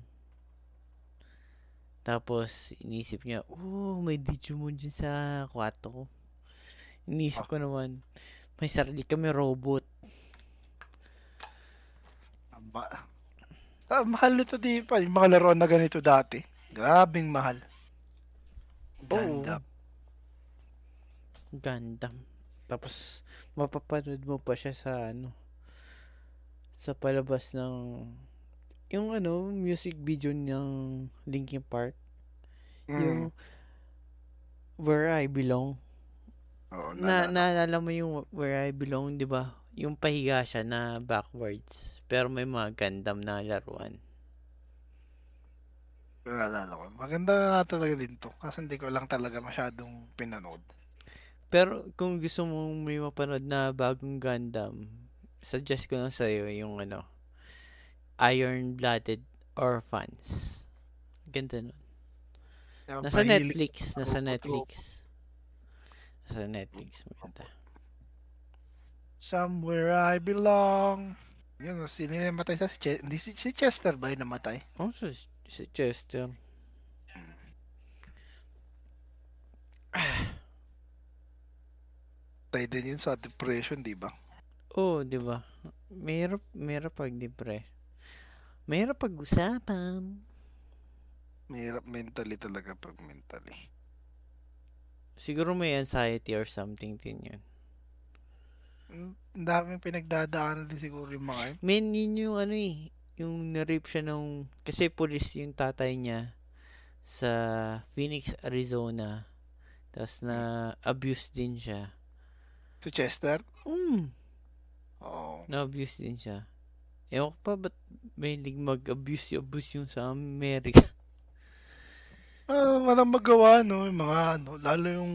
Tapos, inisip niya, oh, may Digimon dyan sa kwarto ko. Inisip ko naman, may sarili kami robot. Aba. Ah, mahal nito di pa. Yung mga laro na ganito dati. Grabing mahal. Ganda. Oh. Gundam. Tapos mapapanood mo pa siya sa ano, sa palabas ng yung ano, music video ng Linkin Park. Mm. Yung Where I Belong. Oh, na naalala mo yung Where I Belong, 'di ba? Yung pahiga siya na backwards, pero may mga Gundam na laruan. Naalala ko. Maganda talaga din 'to. Kasi hindi ko lang talaga masyadong pinanood. Pero kung gusto mong may mapanood na bagong Gundam, suggest ko na sa'yo yung ano, Iron-Blooded Orphans. Ganda nun. Nasa Netflix. Nasa Netflix. Nasa Netflix. Maganda. Somewhere I Belong. Yun, sino yung namatay sa si Chester? Hindi si Chester ba yung namatay? Oh, si, si Chester. Ah. Tayo din yun sa depression, di ba? Oo, oh, di ba? Mayroon, mayroon pag-depression. Mayroon pag-usapan. Mayroon mentally talaga pag mentally. Siguro may anxiety or something din yun. Ang daming pinagdadaanan din siguro yung mga yun. Men, yun yung ano eh. Yung na-rape siya nung... Kasi police yung tatay niya sa Phoenix, Arizona. Tapos na-abuse din siya. To Chester? Mm. Oh. Na-abuse din siya. Ewan ko pa, ba't may mag-abuse abuse yung sa Amerika? Ah, uh, walang magawa, no? Yung mga, ano, lalo yung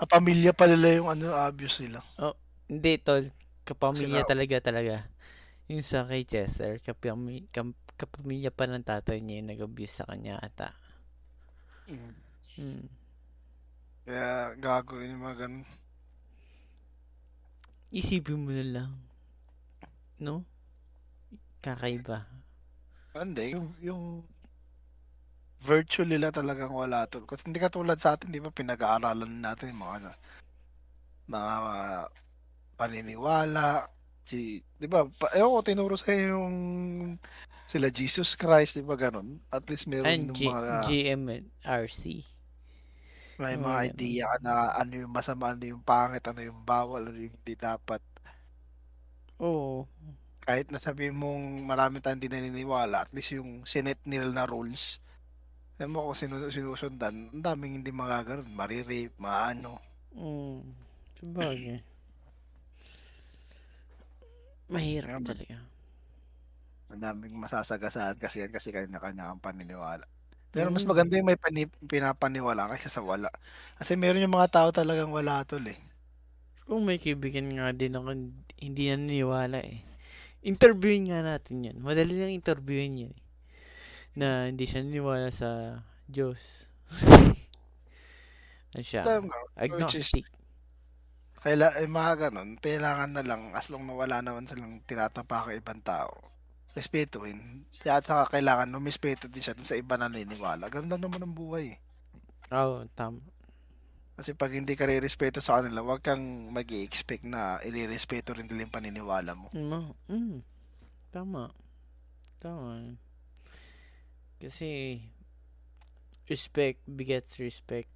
kapamilya palala yung ano, abuse nila. Oh, hindi, tol. Kapamilya Sina, talaga, talaga. Yung sa kay Chester, kapamilya, kapamilya pa ng tatay niya yung nag-abuse sa kanya ata. Mm. Mm. Kaya gagawin yung mga ganun. Isipin mo na lang. No? Kakaiba. Hindi. Yung, yung virtue nila talagang wala to. Kasi hindi katulad sa atin, di ba, pinag-aaralan natin yung mga, ano, mga uh, paniniwala. Si, di ba, ewan ko, tinuro sa'yo yung sila Jesus Christ, di ba, ganun. At least meron ng G- mga... G M R C. May mga oh, idea na ano yung masama, ano yung pangit, ano yung bawal, ano yung hindi dapat. Oo. Oh. Kahit nasabihin mong marami tayong dinaniniwala, at least yung sinet nil na rules, alam mo kung sinu- sinusundan, ang daming hindi magagaroon, marirape, maano. Oo. Mm. Sabagay. Mahirap talaga. Ang daming masasagasaan kasi yan kasi kanya-kanya ang paniniwala. Pero mas maganda yung may panip, pinapaniwala kaysa sa wala. Kasi meron yung mga tao talagang wala tol eh. Kung may kaibigan nga din ako, hindi na naniwala eh. Interviewin nga natin yan. Madali lang interviewin yan eh. Na hindi siya naniwala sa Diyos. Ano siya? Agnostic. Kaila, eh, mga ganun, kailangan na lang, as long nawala naman silang tinatapa ka ibang tao. Respetuin. At saka kailangan numispeto din siya sa iba na naniniwala. Ganda naman ang buhay. Oo, oh, tama. Kasi pag hindi ka re-respeto sa kanila, huwag kang mag-i-expect na i-respeto rin nila yung paniniwala mo. Mm. Tama. Tama. Kasi respect begets respect.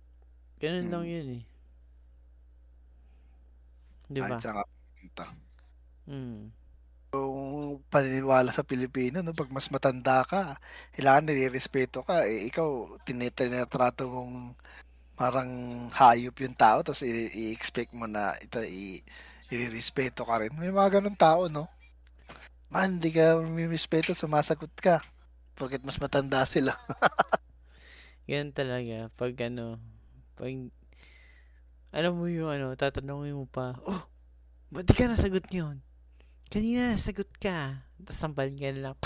Ganun mm. lang yun eh. Diba? At saka pinta. Hmm. Yung paniniwala sa Pilipino, no? Pag mas matanda ka, kailangan nire-respeto ka. Eh, ikaw, tinitrato mong parang hayop yung tao, tapos i-expect mo na ito, irirespeto ka rin. May mga ganun tao, no? Man, di ka mimirespeto, sumasagot ka. Porket mas matanda sila. Ganun talaga. Pag ano, pag, alam mo yung ano, tatanungin mo pa, oh, ba't di ka nasagot yun? Kanina nasagot ka. Tapos sampalin ka na lang.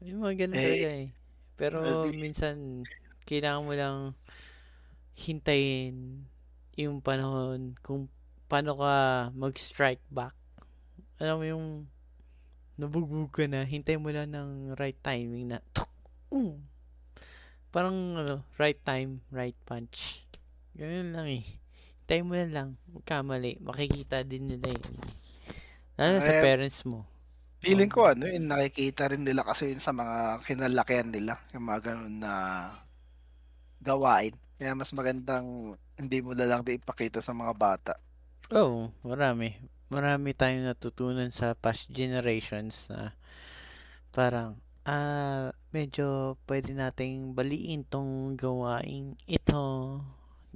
May mga ganun eh, talaga eh. Pero di, minsan, kailangan mo lang hintayin yung panahon kung paano ka mag-strike back. Alam mo yung nabugbog ka na, hintay mo lang ng right timing na um, parang ano, right time, right punch. Ganun lang eh. Hintay mo lang, huwag kamali. Makikita din nila eh. Lalo na sa parents mo. Feeling ko ano, yung nakikita rin nila kasi yun sa mga kinalakihan nila, yung mga ganun na gawain. Kaya mas magandang hindi mo na lang din ipakita sa mga bata. Oo, oh, marami. Marami tayong natutunan sa past generations na parang ah, medyo pwede nating baliin tong gawain ito.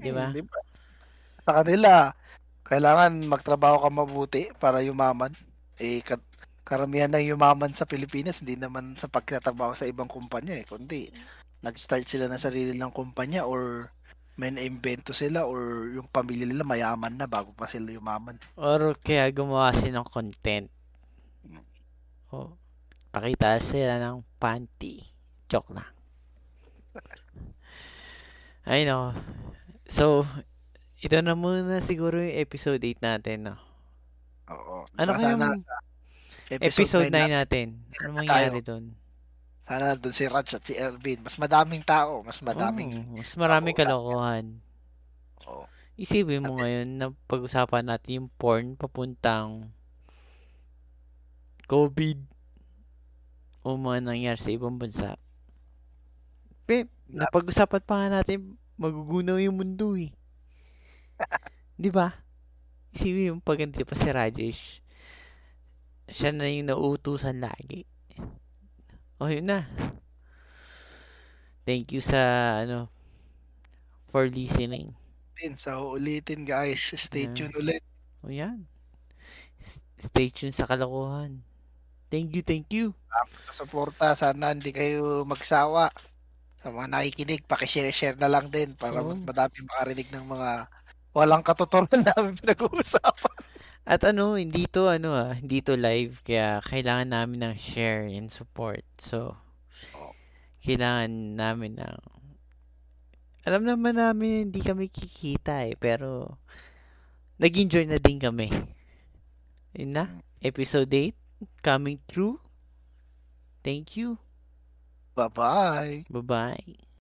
Di ba? Hmm, diba? Sa kanila, kailangan magtrabaho ka mabuti para yumaman. Eh, kat- karamihan ng yumaman sa Pilipinas, hindi naman sa pagtatrabaho sa ibang kumpanya eh, kundi nag-start sila ng sarili ng kumpanya or may na-invento sila or yung pamilya nila mayaman na bago pa sila yumaman. Or kaya gumawa sila ng content. Oh, pakita sila ng panty. Joke na. I know. So, ito na muna siguro yung episode eight natin, no? Oo. Ano kaya yung Episode, episode nine natin. Ano mangyari doon? Sana doon si Raj at si Ervin. Mas madaming tao. Mas madaming... Oh, mas maraming kalokohan. Oh. Isipin mo at ngayon na pag-usapan natin yung porn papuntang COVID o mga nangyari sa ibang bansa. Pe, napag-usapan pa nga natin magugunaw yung mundo eh. Di ba? Isipin mo pag nandito pa si Rajesh. Siya na yung nauutusan lagi. Oh, yun na. Thank you sa, ano, for listening. So, ulitin guys. Stay yeah. tuned ulit. O yan. Stay tuned sa kalokohan. Thank you, thank you. Sa suporta, sana hindi kayo magsawa. Sa mga nakikinig, pakishare-share na lang din para oh. madami makarinig ng mga walang katuturuan namin pinag-uusapan. At ano, hindi to ano ah, hindi to live kaya kailangan namin ng share and support. So kailangan namin ng alam naman namin hindi kami kikita eh, pero nag-enjoy na din kami. Yun na, episode eight coming through. Thank you. Bye-bye. Bye-bye.